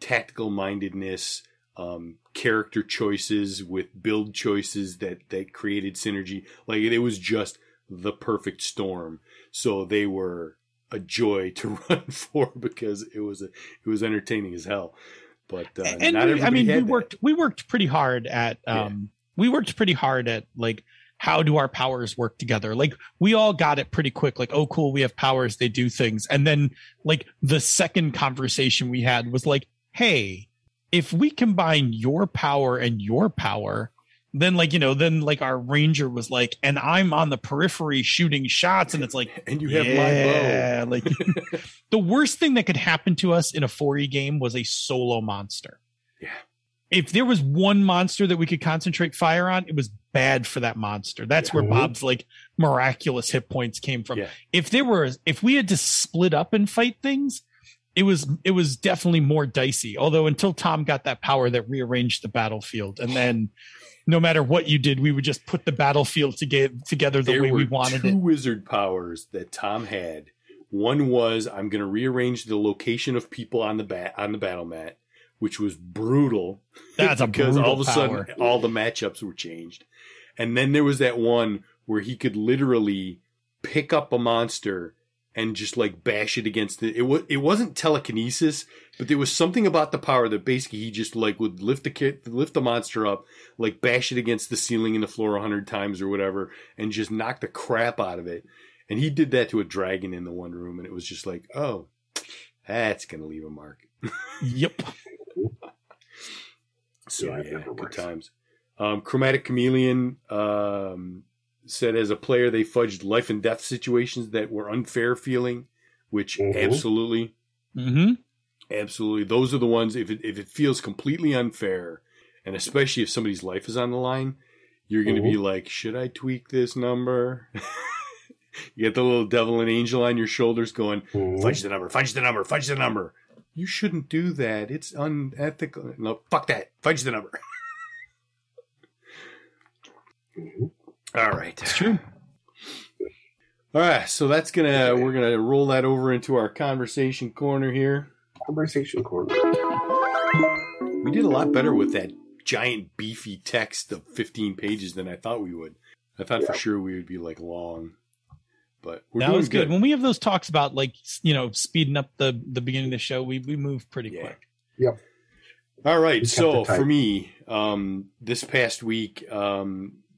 tactical mindedness, character choices with build choices that created synergy. Like, it was just the perfect storm. So they were a joy to run for because it was entertaining as hell. But we worked pretty hard at like, how do our powers work together? Like, we all got it pretty quick. Like, oh, cool, we have powers. They do things. And then, like, the second conversation we had was like, hey, if we combine your power and your power, then, like, you know, our ranger was like, and I'm on the periphery shooting shots. And it's like, and you have my bow. Like, the worst thing that could happen to us in a 4E game was a solo monster. Yeah. If there was one monster that we could concentrate fire on, it was bad for that monster. That's where Bob's like miraculous hit points came from. Yeah. If we had to split up and fight things, it was definitely more dicey. Although until Tom got that power that rearranged the battlefield, and then no matter what you did, we would just put the battlefield together the way we wanted it. There were two wizard powers that Tom had. One was, I'm going to rearrange the location of people on the battle mat, which was brutal. That's a brutal power. Because all of a sudden, all the matchups were changed. And then there was that one where he could literally pick up a monster and just like bash it against it. It wasn't telekinesis, but there was something about the power that basically he just like would lift the monster up, like bash it against the ceiling and the floor 100 times or whatever, and just knock the crap out of it. And he did that to a dragon in the one room, and it was just like, oh, that's gonna leave a mark. Yep. So yeah, good times. Chromatic Chameleon said, as a player, they fudged life and death situations that were unfair feeling, which absolutely, absolutely. Those are the ones, if it feels completely unfair, and especially if somebody's life is on the line, you're going to be like, should I tweak this number? You get the little devil and angel on your shoulders going, fudge the number, fudge the number, fudge the number. You shouldn't do that. It's unethical. No, fuck that. Fudge the number. All right. That's true. All right. So that's we're going to roll that over into our conversation corner here. Conversation corner. We did a lot better with that giant beefy text of 15 pages than I thought we would. I thought for sure we would be like long, but we're doing good. When we have those talks about like, speeding up the beginning of the show, we move pretty quick. Yep. All right. So for me, this past week,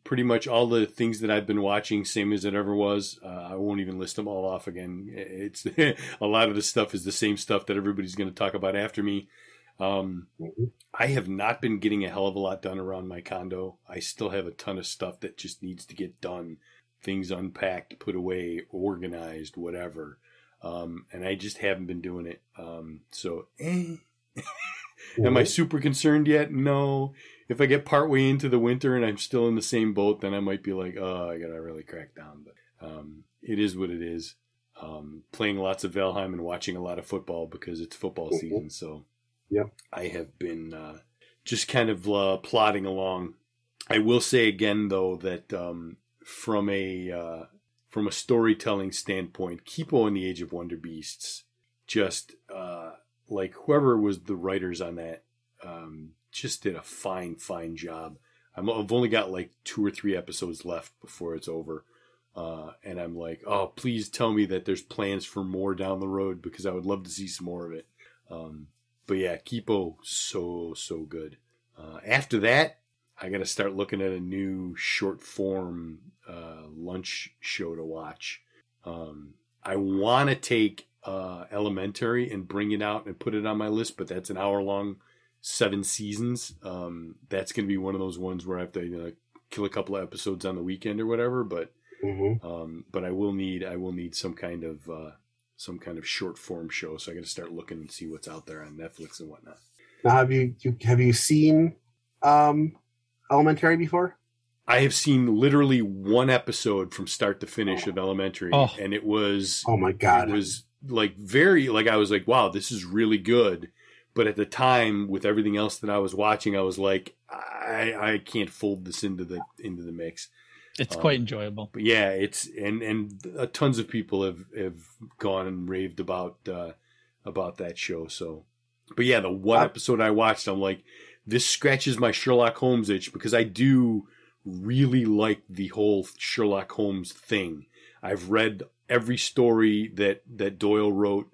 pretty much all the things that I've been watching, same as it ever was. I won't even list them all off again. It's a lot of the stuff is the same stuff that everybody's going to talk about after me. I have not been getting a hell of a lot done around my condo. I still have a ton of stuff that just needs to get done. Things unpacked, put away, organized, whatever. And I just haven't been doing it. Am I super concerned yet? No. If I get partway into the winter and I'm still in the same boat, then I might be like, oh, I got to really crack down. But it is what it is. Playing lots of Valheim and watching a lot of football because it's football season. So I have been just kind of plodding along. I will say again, though, that from a storytelling standpoint, Kipo and the Age of Wonder Beasts, just like whoever was the writers on that, just did a fine job. I've only got like 2 or 3 episodes left before it's over. And I'm like, oh, please tell me that there's plans for more down the road because I would love to see some more of it. But yeah, Kipo, so good. After that, I got to start looking at a new short form lunch show to watch. I want to take Elementary and bring it out and put it on my list, but that's an hour long 7 seasons. That's going to be one of those ones where I have to kill a couple of episodes on the weekend or whatever. But but I will need some kind of short form show. So I got to start looking and see what's out there on Netflix and whatnot. Now, have you seen Elementary before? I have seen literally one episode from start to finish of Elementary, and it was my god! It was like very like I was like, wow, this is really good. But at the time, with everything else that I was watching, I was like, I can't fold this into the mix. It's quite enjoyable. But yeah, it's and tons of people have gone and raved about that show. So, but yeah, the one episode I watched, I'm like, this scratches my Sherlock Holmes itch because I do really like the whole Sherlock Holmes thing. I've read every story that Doyle wrote.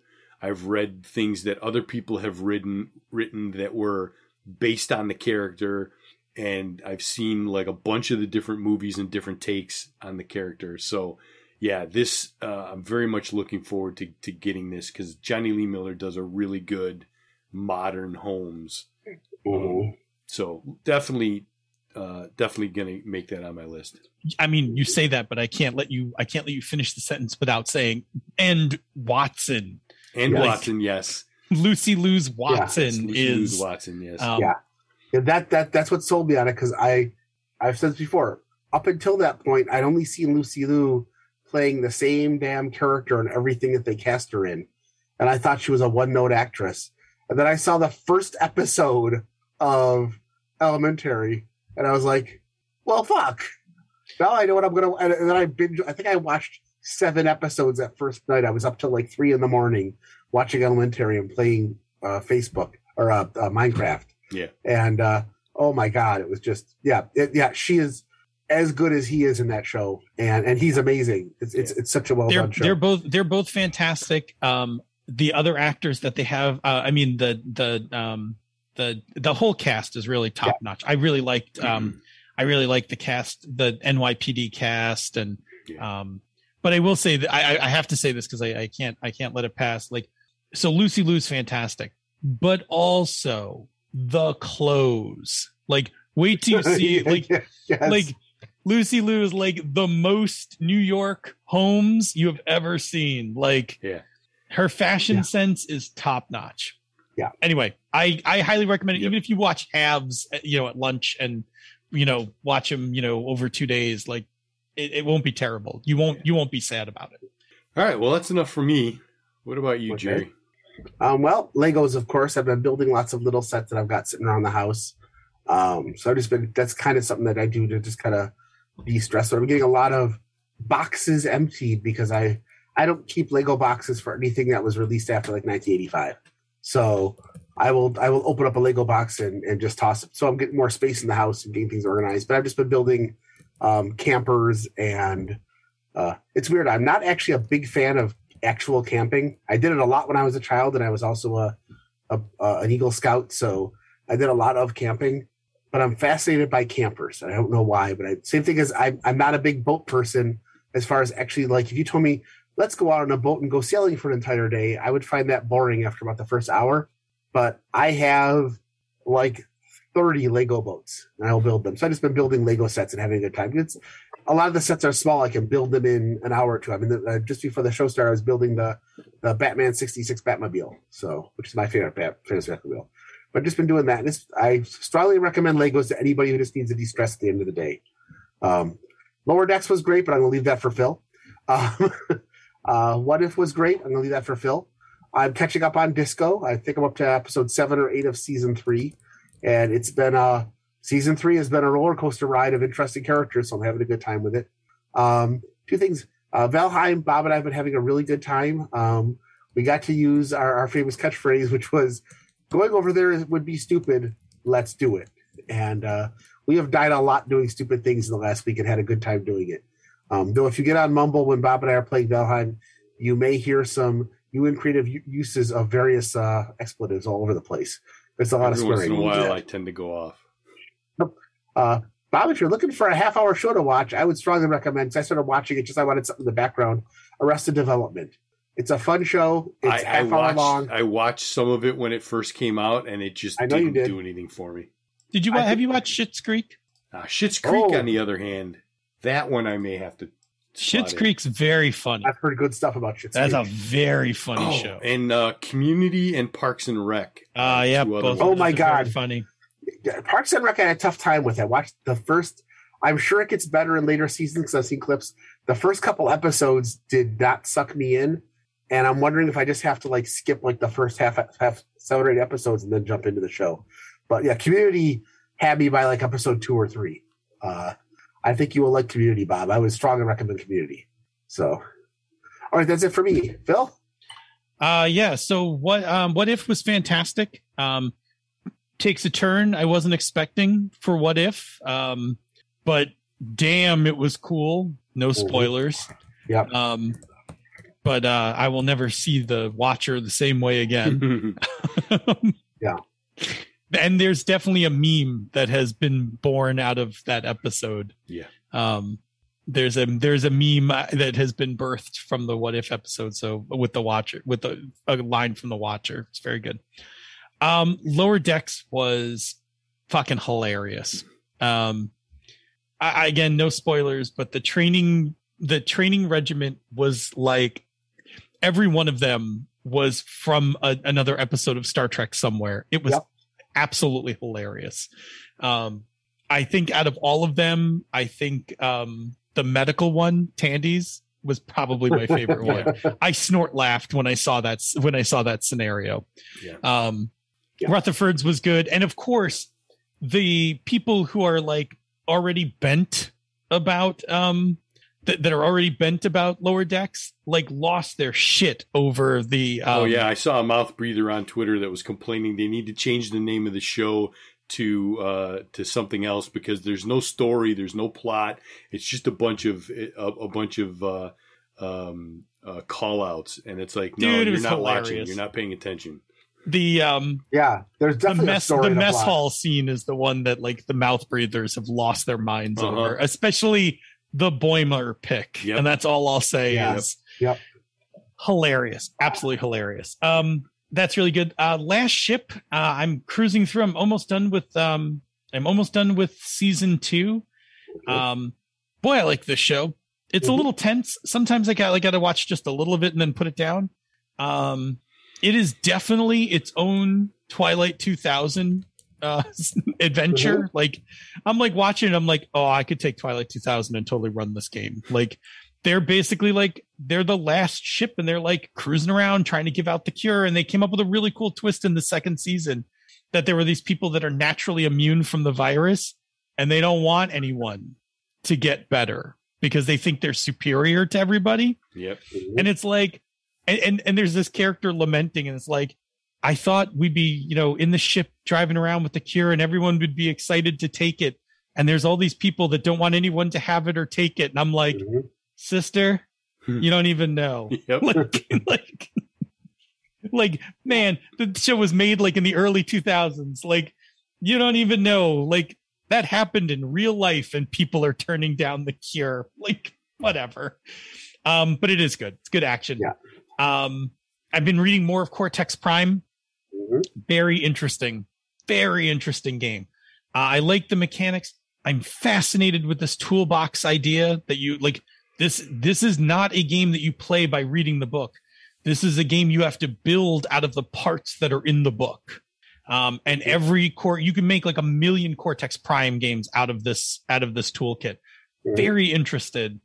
I've read things that other people have written that were based on the character, and I've seen like a bunch of the different movies and different takes on the character. So, yeah, this I'm very much looking forward to getting this because Johnny Lee Miller does a really good modern Holmes. So definitely gonna make that on my list. I mean, you say that, but I can't let you finish the sentence without saying and Watson. And like, Watson, yes. Lucy Liu's Watson is Watson, yes. That's what sold me on it because I've said this before. Up until that point, I'd only seen Lucy Liu playing the same damn character in everything that they cast her in, and I thought she was a one-note actress. And then I saw the first episode of Elementary, and I was like, well, fuck. Now I know what I'm going to... And then I think I watched 7 episodes that first night. I was up till like 3 in the morning watching Elementary and playing Minecraft. Yeah. And oh my God, it was just... Yeah, she is... as good as he is in that show, and he's amazing. It's such a well-done show. They're both fantastic. The other actors that they have, the whole cast is really top notch. I really liked the cast, the NYPD cast, and but I will say that I have to say this because I can't let it pass. Like, so Lucy Liu's fantastic, but also the clothes. Like, wait till you see Lucy Liu is like the most New York homes you have ever seen. Like, her fashion sense is top notch. Yeah. Anyway, I highly recommend it. Even if you watch halves, at lunch and, watch them, over 2 days, like it won't be terrible. You won't be sad about it. All right. Well, that's enough for me. What about you, Jerry? Well, Legos, of course. I've been building lots of little sets that I've got sitting around the house. So I've just been, that's kind of something that I do to just kind of de-stressor. I'm getting a lot of boxes emptied because I don't keep Lego boxes for anything that was released after like 1985. So I will open up a Lego box and just toss it. So I'm getting more space in the house and getting things organized. But I've just been building campers and it's weird. I'm not actually a big fan of actual camping. I did it a lot when I was a child, and I was also an Eagle Scout. So I did a lot of camping. But I'm fascinated by campers, and I don't know why. But same thing as I'm not a big boat person as far as actually, like, if you told me, let's go out on a boat and go sailing for an entire day, I would find that boring after about the first hour. But I have, 30 Lego boats, and I will build them. So I've just been building Lego sets and having a good time. It's, a lot of the sets are small. I can build them in an hour or two. I mean, just before the show started, I was building the Batman 66 Batmobile, which is my favorite Batmobile. But I've just been doing that. And I strongly recommend Legos to anybody who just needs to de-stress at the end of the day. Lower Decks was great, but I'm going to leave that for Phil. What If was great. I'm going to leave that for Phil. I'm catching up on Disco. I think I'm up to episode 7 or 8 of season 3. And it's been season 3 has been a roller coaster ride of interesting characters, so I'm having a good time with it. 2 things. Valheim, Bob and I have been having a really good time. We got to use our famous catchphrase, which was, going over there would be stupid. Let's do it. And we have died a lot doing stupid things in the last week and had a good time doing it. Though if you get on Mumble when Bob and I are playing Valheim, you may hear some new and creative uses of various expletives all over the place. There's a lot of swearing. Once in a while, I tend to go off. Bob, if you're looking for a half-hour show to watch, I would strongly recommend, because I started watching it just I wanted something in the background, Arrested Development. It's a fun show. It's half hour long. I watched some of it when it first came out, and it just didn't do anything for me. Did you? Have you watched Schitt's Creek? Schitt's Creek, on the other hand, that one I may have to. Schitt's Creek's very funny. I've heard good stuff about Schitt's Creek. That's a very funny show. And Community and Parks and Rec. Yeah, both. Oh my God, funny. Parks and Rec, I had a tough time with. I watched the first. I'm sure it gets better in later seasons because I've seen clips. The first couple episodes did not suck me in. And I'm wondering if I just have to skip the first half 7 or 8 episodes and then jump into the show. But yeah, Community had me by episode 2 or 3. I think you will like Community, Bob. I would strongly recommend Community. So, all right, that's it for me, Phil. Yeah. So What If was fantastic. Takes a turn I wasn't expecting for What If, but damn, it was cool. No spoilers. Yeah. But I will never see the Watcher the same way again. Yeah. And there's definitely a meme that has been born out of that episode. Yeah. There's a meme that has been birthed from the What If episode. So with the Watcher, with a line from the Watcher. It's very good. Lower Decks was fucking hilarious. Again, no spoilers, but the training regiment was every one of them was from another episode of Star Trek somewhere. It was absolutely hilarious. I think out of all of them, the medical one, Tandy's, was probably my favorite one. I snort laughed when I saw that scenario. Yeah. Rutherford's was good, and of course, the people who are like already bent about that are already bent about Lower Decks, like lost their shit over the. Oh yeah, I saw a mouth breather on Twitter that was complaining they need to change the name of the show to something else because there's no story, there's no plot. It's just a bunch of call outs, and it's like, dude, no, you're not hilarious. Watching, you're not paying attention. The there's definitely the mess hall scene is the one that like the mouth breathers have lost their minds over, especially the Boimer pick, and that's all I'll say is hilarious, absolutely hilarious. That's really good. Last Ship. I'm cruising through. I'm almost done with season 2. Boy, I like this show. It's a little tense. Sometimes I got to watch just a little of it and then put it down. It is definitely its own Twilight 2000 adventure. Like I'm like watching it, I'm like, oh, I could take Twilight 2000 and totally run this game. Like they're basically like they're the last ship and they're like cruising around trying to give out the cure. And they came up with a really cool twist in the second season that there were these people that are naturally immune from the virus and they don't want anyone to get better because they think they're superior to everybody. Yep. And it's like, and there's this character lamenting and it's like, I thought we'd be, in the ship driving around with the cure and everyone would be excited to take it. And there's all these people that don't want anyone to have it or take it. And I'm like, sister, you don't even know. Yep. Like, man, the show was made like in the early 2000s. Like, you don't even know. Like, that happened in real life and people are turning down the cure. Like, whatever. But it is good. It's good action. Yeah. I've been reading more of Cortex Prime. Very interesting game. I like the mechanics. I'm fascinated with this toolbox idea that you like. This is not a game that you play by reading the book. This is a game you have to build out of the parts that are in the book. And every core, you can make like 1 million Cortex Prime games out of this toolkit. Very interested.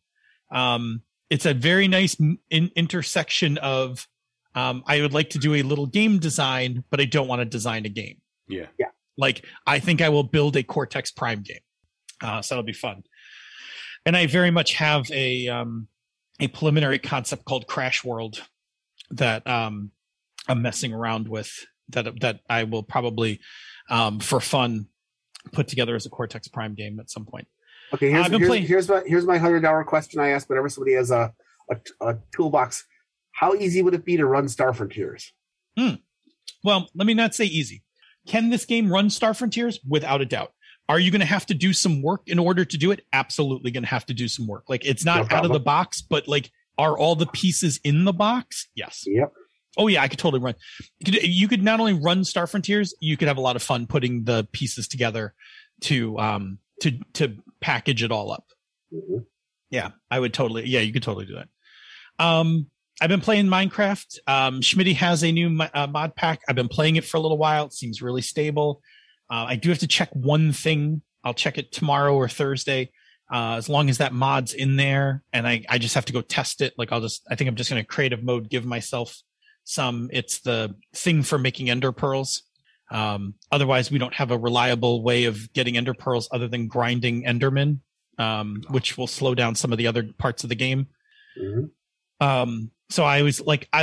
It's a very nice intersection of, I would like to do a little game design, but I don't want to design a game. Yeah. Like I think I will build a Cortex Prime game. So that'll be fun. And I very much have a preliminary concept called Crash World that I'm messing around with that I will probably, for fun, put together as a Cortex Prime game at some point. Okay, here's my $100 question I ask whenever somebody has a toolbox. How easy would it be to run Star Frontiers? Well, let me not say easy. Can this game run Star Frontiers? Without a doubt. Are you going to have to do some work in order to do it? Absolutely going to have to do some work. Like it's not out of the box, but like, are all the pieces in the box? Yes. Yep. Oh yeah. I could totally run. You could not only run Star Frontiers, you could have a lot of fun putting the pieces together to package it all up. Yeah, I would totally. Yeah, you could totally do that. I've been playing Minecraft. Schmitty has a new mod pack. I've been playing it for a little while. It seems really stable. I do have to check one thing. I'll check it tomorrow or Thursday. As long as that mod's in there and I just have to go test it. Like I think I'm just going to creative mode, give myself some, it's the thing for making ender pearls. Otherwise we don't have a reliable way of getting ender pearls other than grinding endermen, which will slow down some of the other parts of the game. So I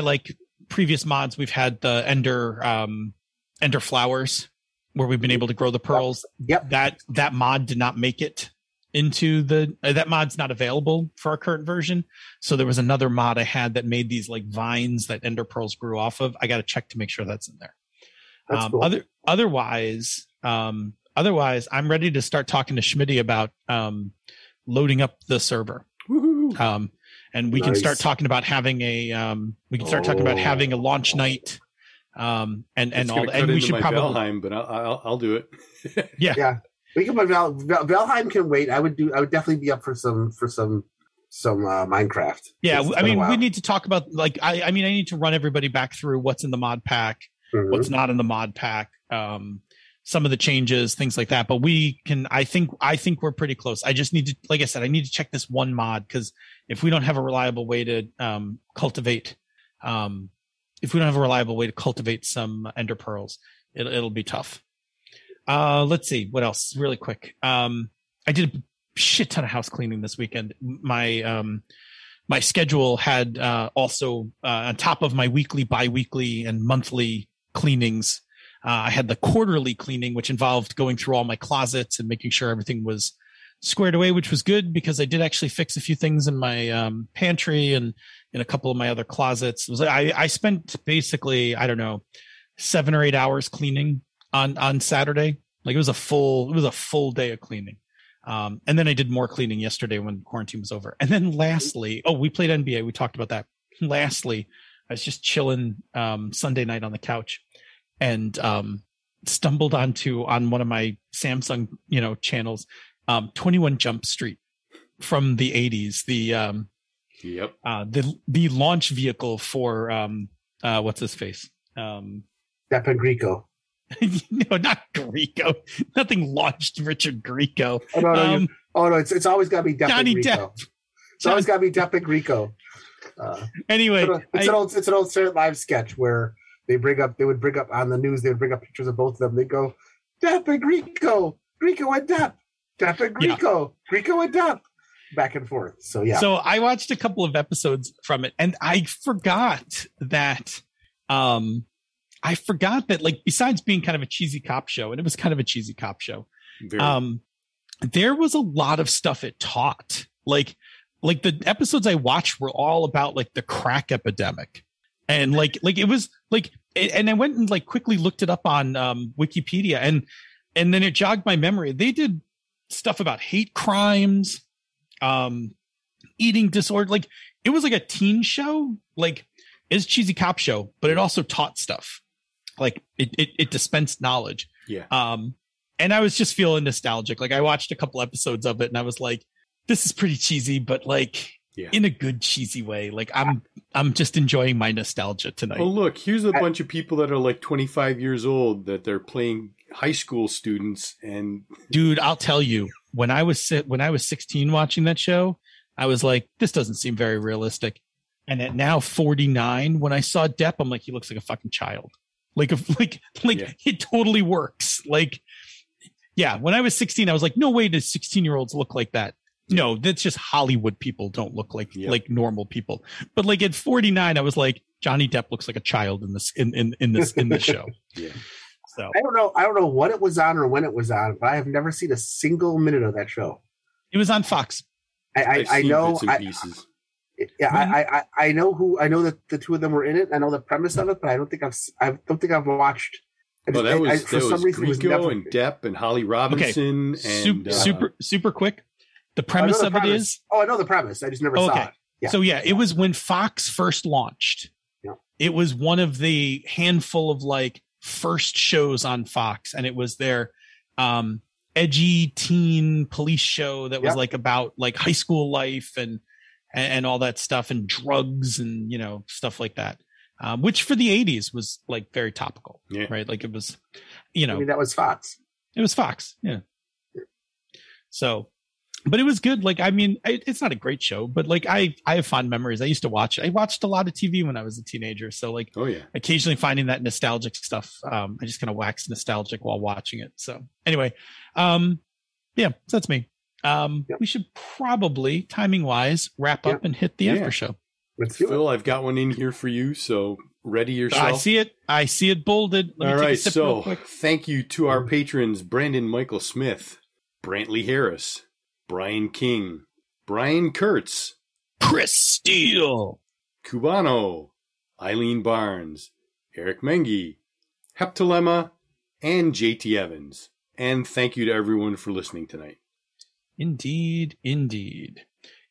like previous mods. We've had the ender flowers, where we've been able to grow the pearls. Yep. That mod did not make it into that mod's not available for our current version. So there was another mod I had that made these like vines that ender pearls grew off of. I got to check to make sure that's in there. That's cool. Otherwise I'm ready to start talking to Schmitty about loading up the server. Woo-hoo. And we can start talking about having a launch night. And all that. And we should probably Valheim, but I'll do it. Yeah. We can Valheim can wait. I would definitely be up for some Minecraft. Yeah. I mean, we need to talk about like, I need to run everybody back through what's in the mod pack, what's not in the mod pack. some of the changes, things like that. But we can, I think we're pretty close. I just need to, like I said, I need to check this one mod, because if we don't have a reliable way to cultivate some ender pearls, it'll be tough. Let's see what else really quick. I did a shit ton of house cleaning this weekend. My schedule had also on top of my weekly, bi-weekly and monthly cleanings, I had the quarterly cleaning, which involved going through all my closets and making sure everything was squared away, which was good because I did actually fix a few things in my pantry and in a couple of my other closets. It was, I spent basically, 7 or 8 hours cleaning on Saturday. Like it was a full day of cleaning. And then I did more cleaning yesterday when quarantine was over. And then lastly, we played NBA. We talked about that. Lastly, I was just chilling Sunday night on the couch and stumbled on one of my Samsung, channels, 21 Jump Street from the 80s, the launch vehicle for what's his face? Depp and Grieco. No, not Grieco. Nothing launched Richard Grieco. Oh no, it's always got to be Depp Johnny and Grieco. Depp. It's always got to be Depp and Grieco. Anyway, it's an old Saturday Night Live sketch where they would bring up on the news. They would bring up pictures of both of them. They go Depp and Grieco, Grieco and Depp, Depp and Grieco, yeah. Grieco and Depp, back and forth. So yeah. So I watched a couple of episodes from it, and I forgot that. I forgot that, like, besides being kind of a cheesy cop show, and it was kind of a cheesy cop show, there was a lot of stuff it taught. Like the episodes I watched were all about like the crack epidemic, and like it was like, and I went and like quickly looked it up on Wikipedia, and then it jogged my memory. They did stuff about hate crimes, eating disorder. Like it was like a teen show, like it's a cheesy cop show, but it also taught stuff. Like it dispensed knowledge. Yeah. And I was just feeling nostalgic. Like I watched a couple episodes of it and I was like, this is pretty cheesy, but like in a good cheesy way. Like I'm just enjoying my nostalgia tonight. Oh, look, here's a bunch of people that are like 25 years old that they're playing high school students. And dude, I'll tell you, when I was 16 watching that show, I was like, this doesn't seem very realistic. And at now 49, when I saw Depp, I'm like, he looks like a fucking child. It totally works. Like, yeah, when I was 16, I was like, no way does 16-year-olds look like that. Yeah. No, that's just Hollywood people don't look like normal people. But like at 49, I was like, Johnny Depp looks like a child in this show. Yeah. So I don't know what it was on or when it was on, but I have never seen a single minute of that show. It was on Fox. I know. Yeah, mm-hmm. I know that the two of them were in it. I know the premise of it, but I don't think I've watched. Grieco and Depp and Holly Robinson. Okay. And super quick. The premise of it is. Oh, I know the premise. I just never saw it. Yeah. So yeah, it was when Fox first launched. Yeah. It was one of the handful of like first shows on Fox, and it was their edgy teen police show that was like about like high school life and all that stuff and drugs and, stuff like that, which for the 80s was like very topical, right? Like it was, that was Fox. It was Fox. Yeah. So, but it was good. Like, I mean, it's not a great show, but like I have fond memories. I watched a lot of TV when I was a teenager. So like, occasionally finding that nostalgic stuff. I just kind of waxed nostalgic while watching it. So anyway, so that's me. We should probably, timing-wise, wrap up and hit the after show. Phil, I've got one in here for you, so ready yourself. I see it bolded. All right, so thank you to our patrons, Brandon Michael Smith, Brantley Harris, Brian King, Brian Kurtz, Chris Steele, Cubano, Eileen Barnes, Eric Mengi, Heptilemma, and JT Evans. And thank you to everyone for listening tonight. Indeed.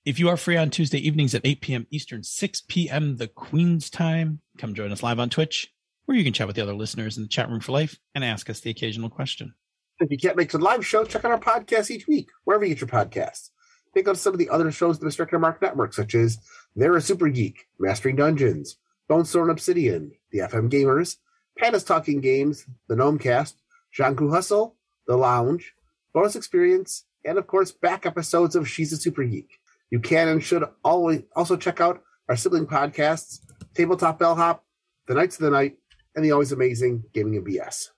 If you are free on Tuesday evenings at 8 p.m. Eastern, 6 p.m. the Queen's time, come join us live on Twitch, where you can chat with the other listeners in the chat room for life and ask us the occasional question. If you can't make the live show, check out our podcast each week, wherever you get your podcasts. Pick up some of the other shows in the Misdirected Mark Network, such as They're a Super Geek, Mastering Dungeons, Bone Sword and Obsidian, The FM Gamers, Panda's Talking Games, The Gnomecast, Django Hustle, The Lounge, bonus experience, and of course, back episodes of She's a Super Geek. You can and should always also check out our sibling podcasts, Tabletop Bellhop, The Knights of the Night, and the always amazing Gaming and BS.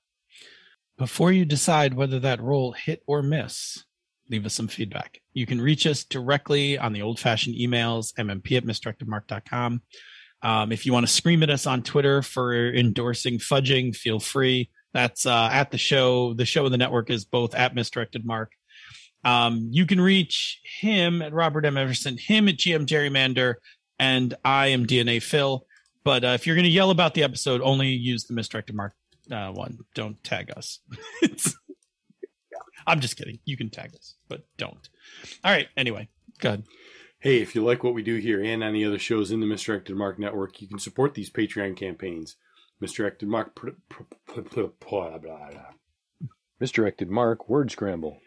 Before you decide whether that roll hit or miss, leave us some feedback. You can reach us directly on the old-fashioned emails, mmp@misdirectedmark.com. If you want to scream at us on Twitter for endorsing fudging, feel free. That's at the show. The show and the network is both at Misdirected Mark. You can reach him at Robert M. Everson, him at GM Gerrymander, and I am DNA Phil. But if you're going to yell about the episode, only use the Misdirected Mark one. Don't tag us. I'm just kidding. You can tag us, but don't. All right. Anyway, go ahead. Hey, if you like what we do here and on the other shows in the Misdirected Mark Network, you can support these Patreon campaigns. Misdirected Mark, Misdirected Mark, Word Scramble.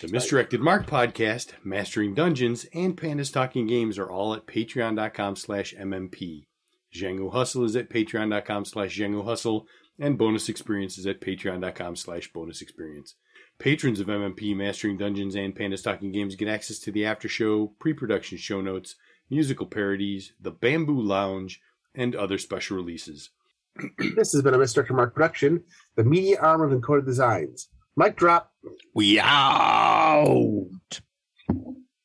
The Misdirected Mark Podcast, Mastering Dungeons, and Panda's Talking Games are all at patreon.com/mmp. Django Hustle is at patreon.com/Django Hustle, and bonus experience is at patreon.com/bonus experience. Patrons of MMP, Mastering Dungeons, and Panda's Talking Games get access to the after show, pre-production show notes, musical parodies, the Bamboo Lounge, and other special releases. This has been a Misdirected Mark production, the media arm of Encoded Designs. Mic drop. We out.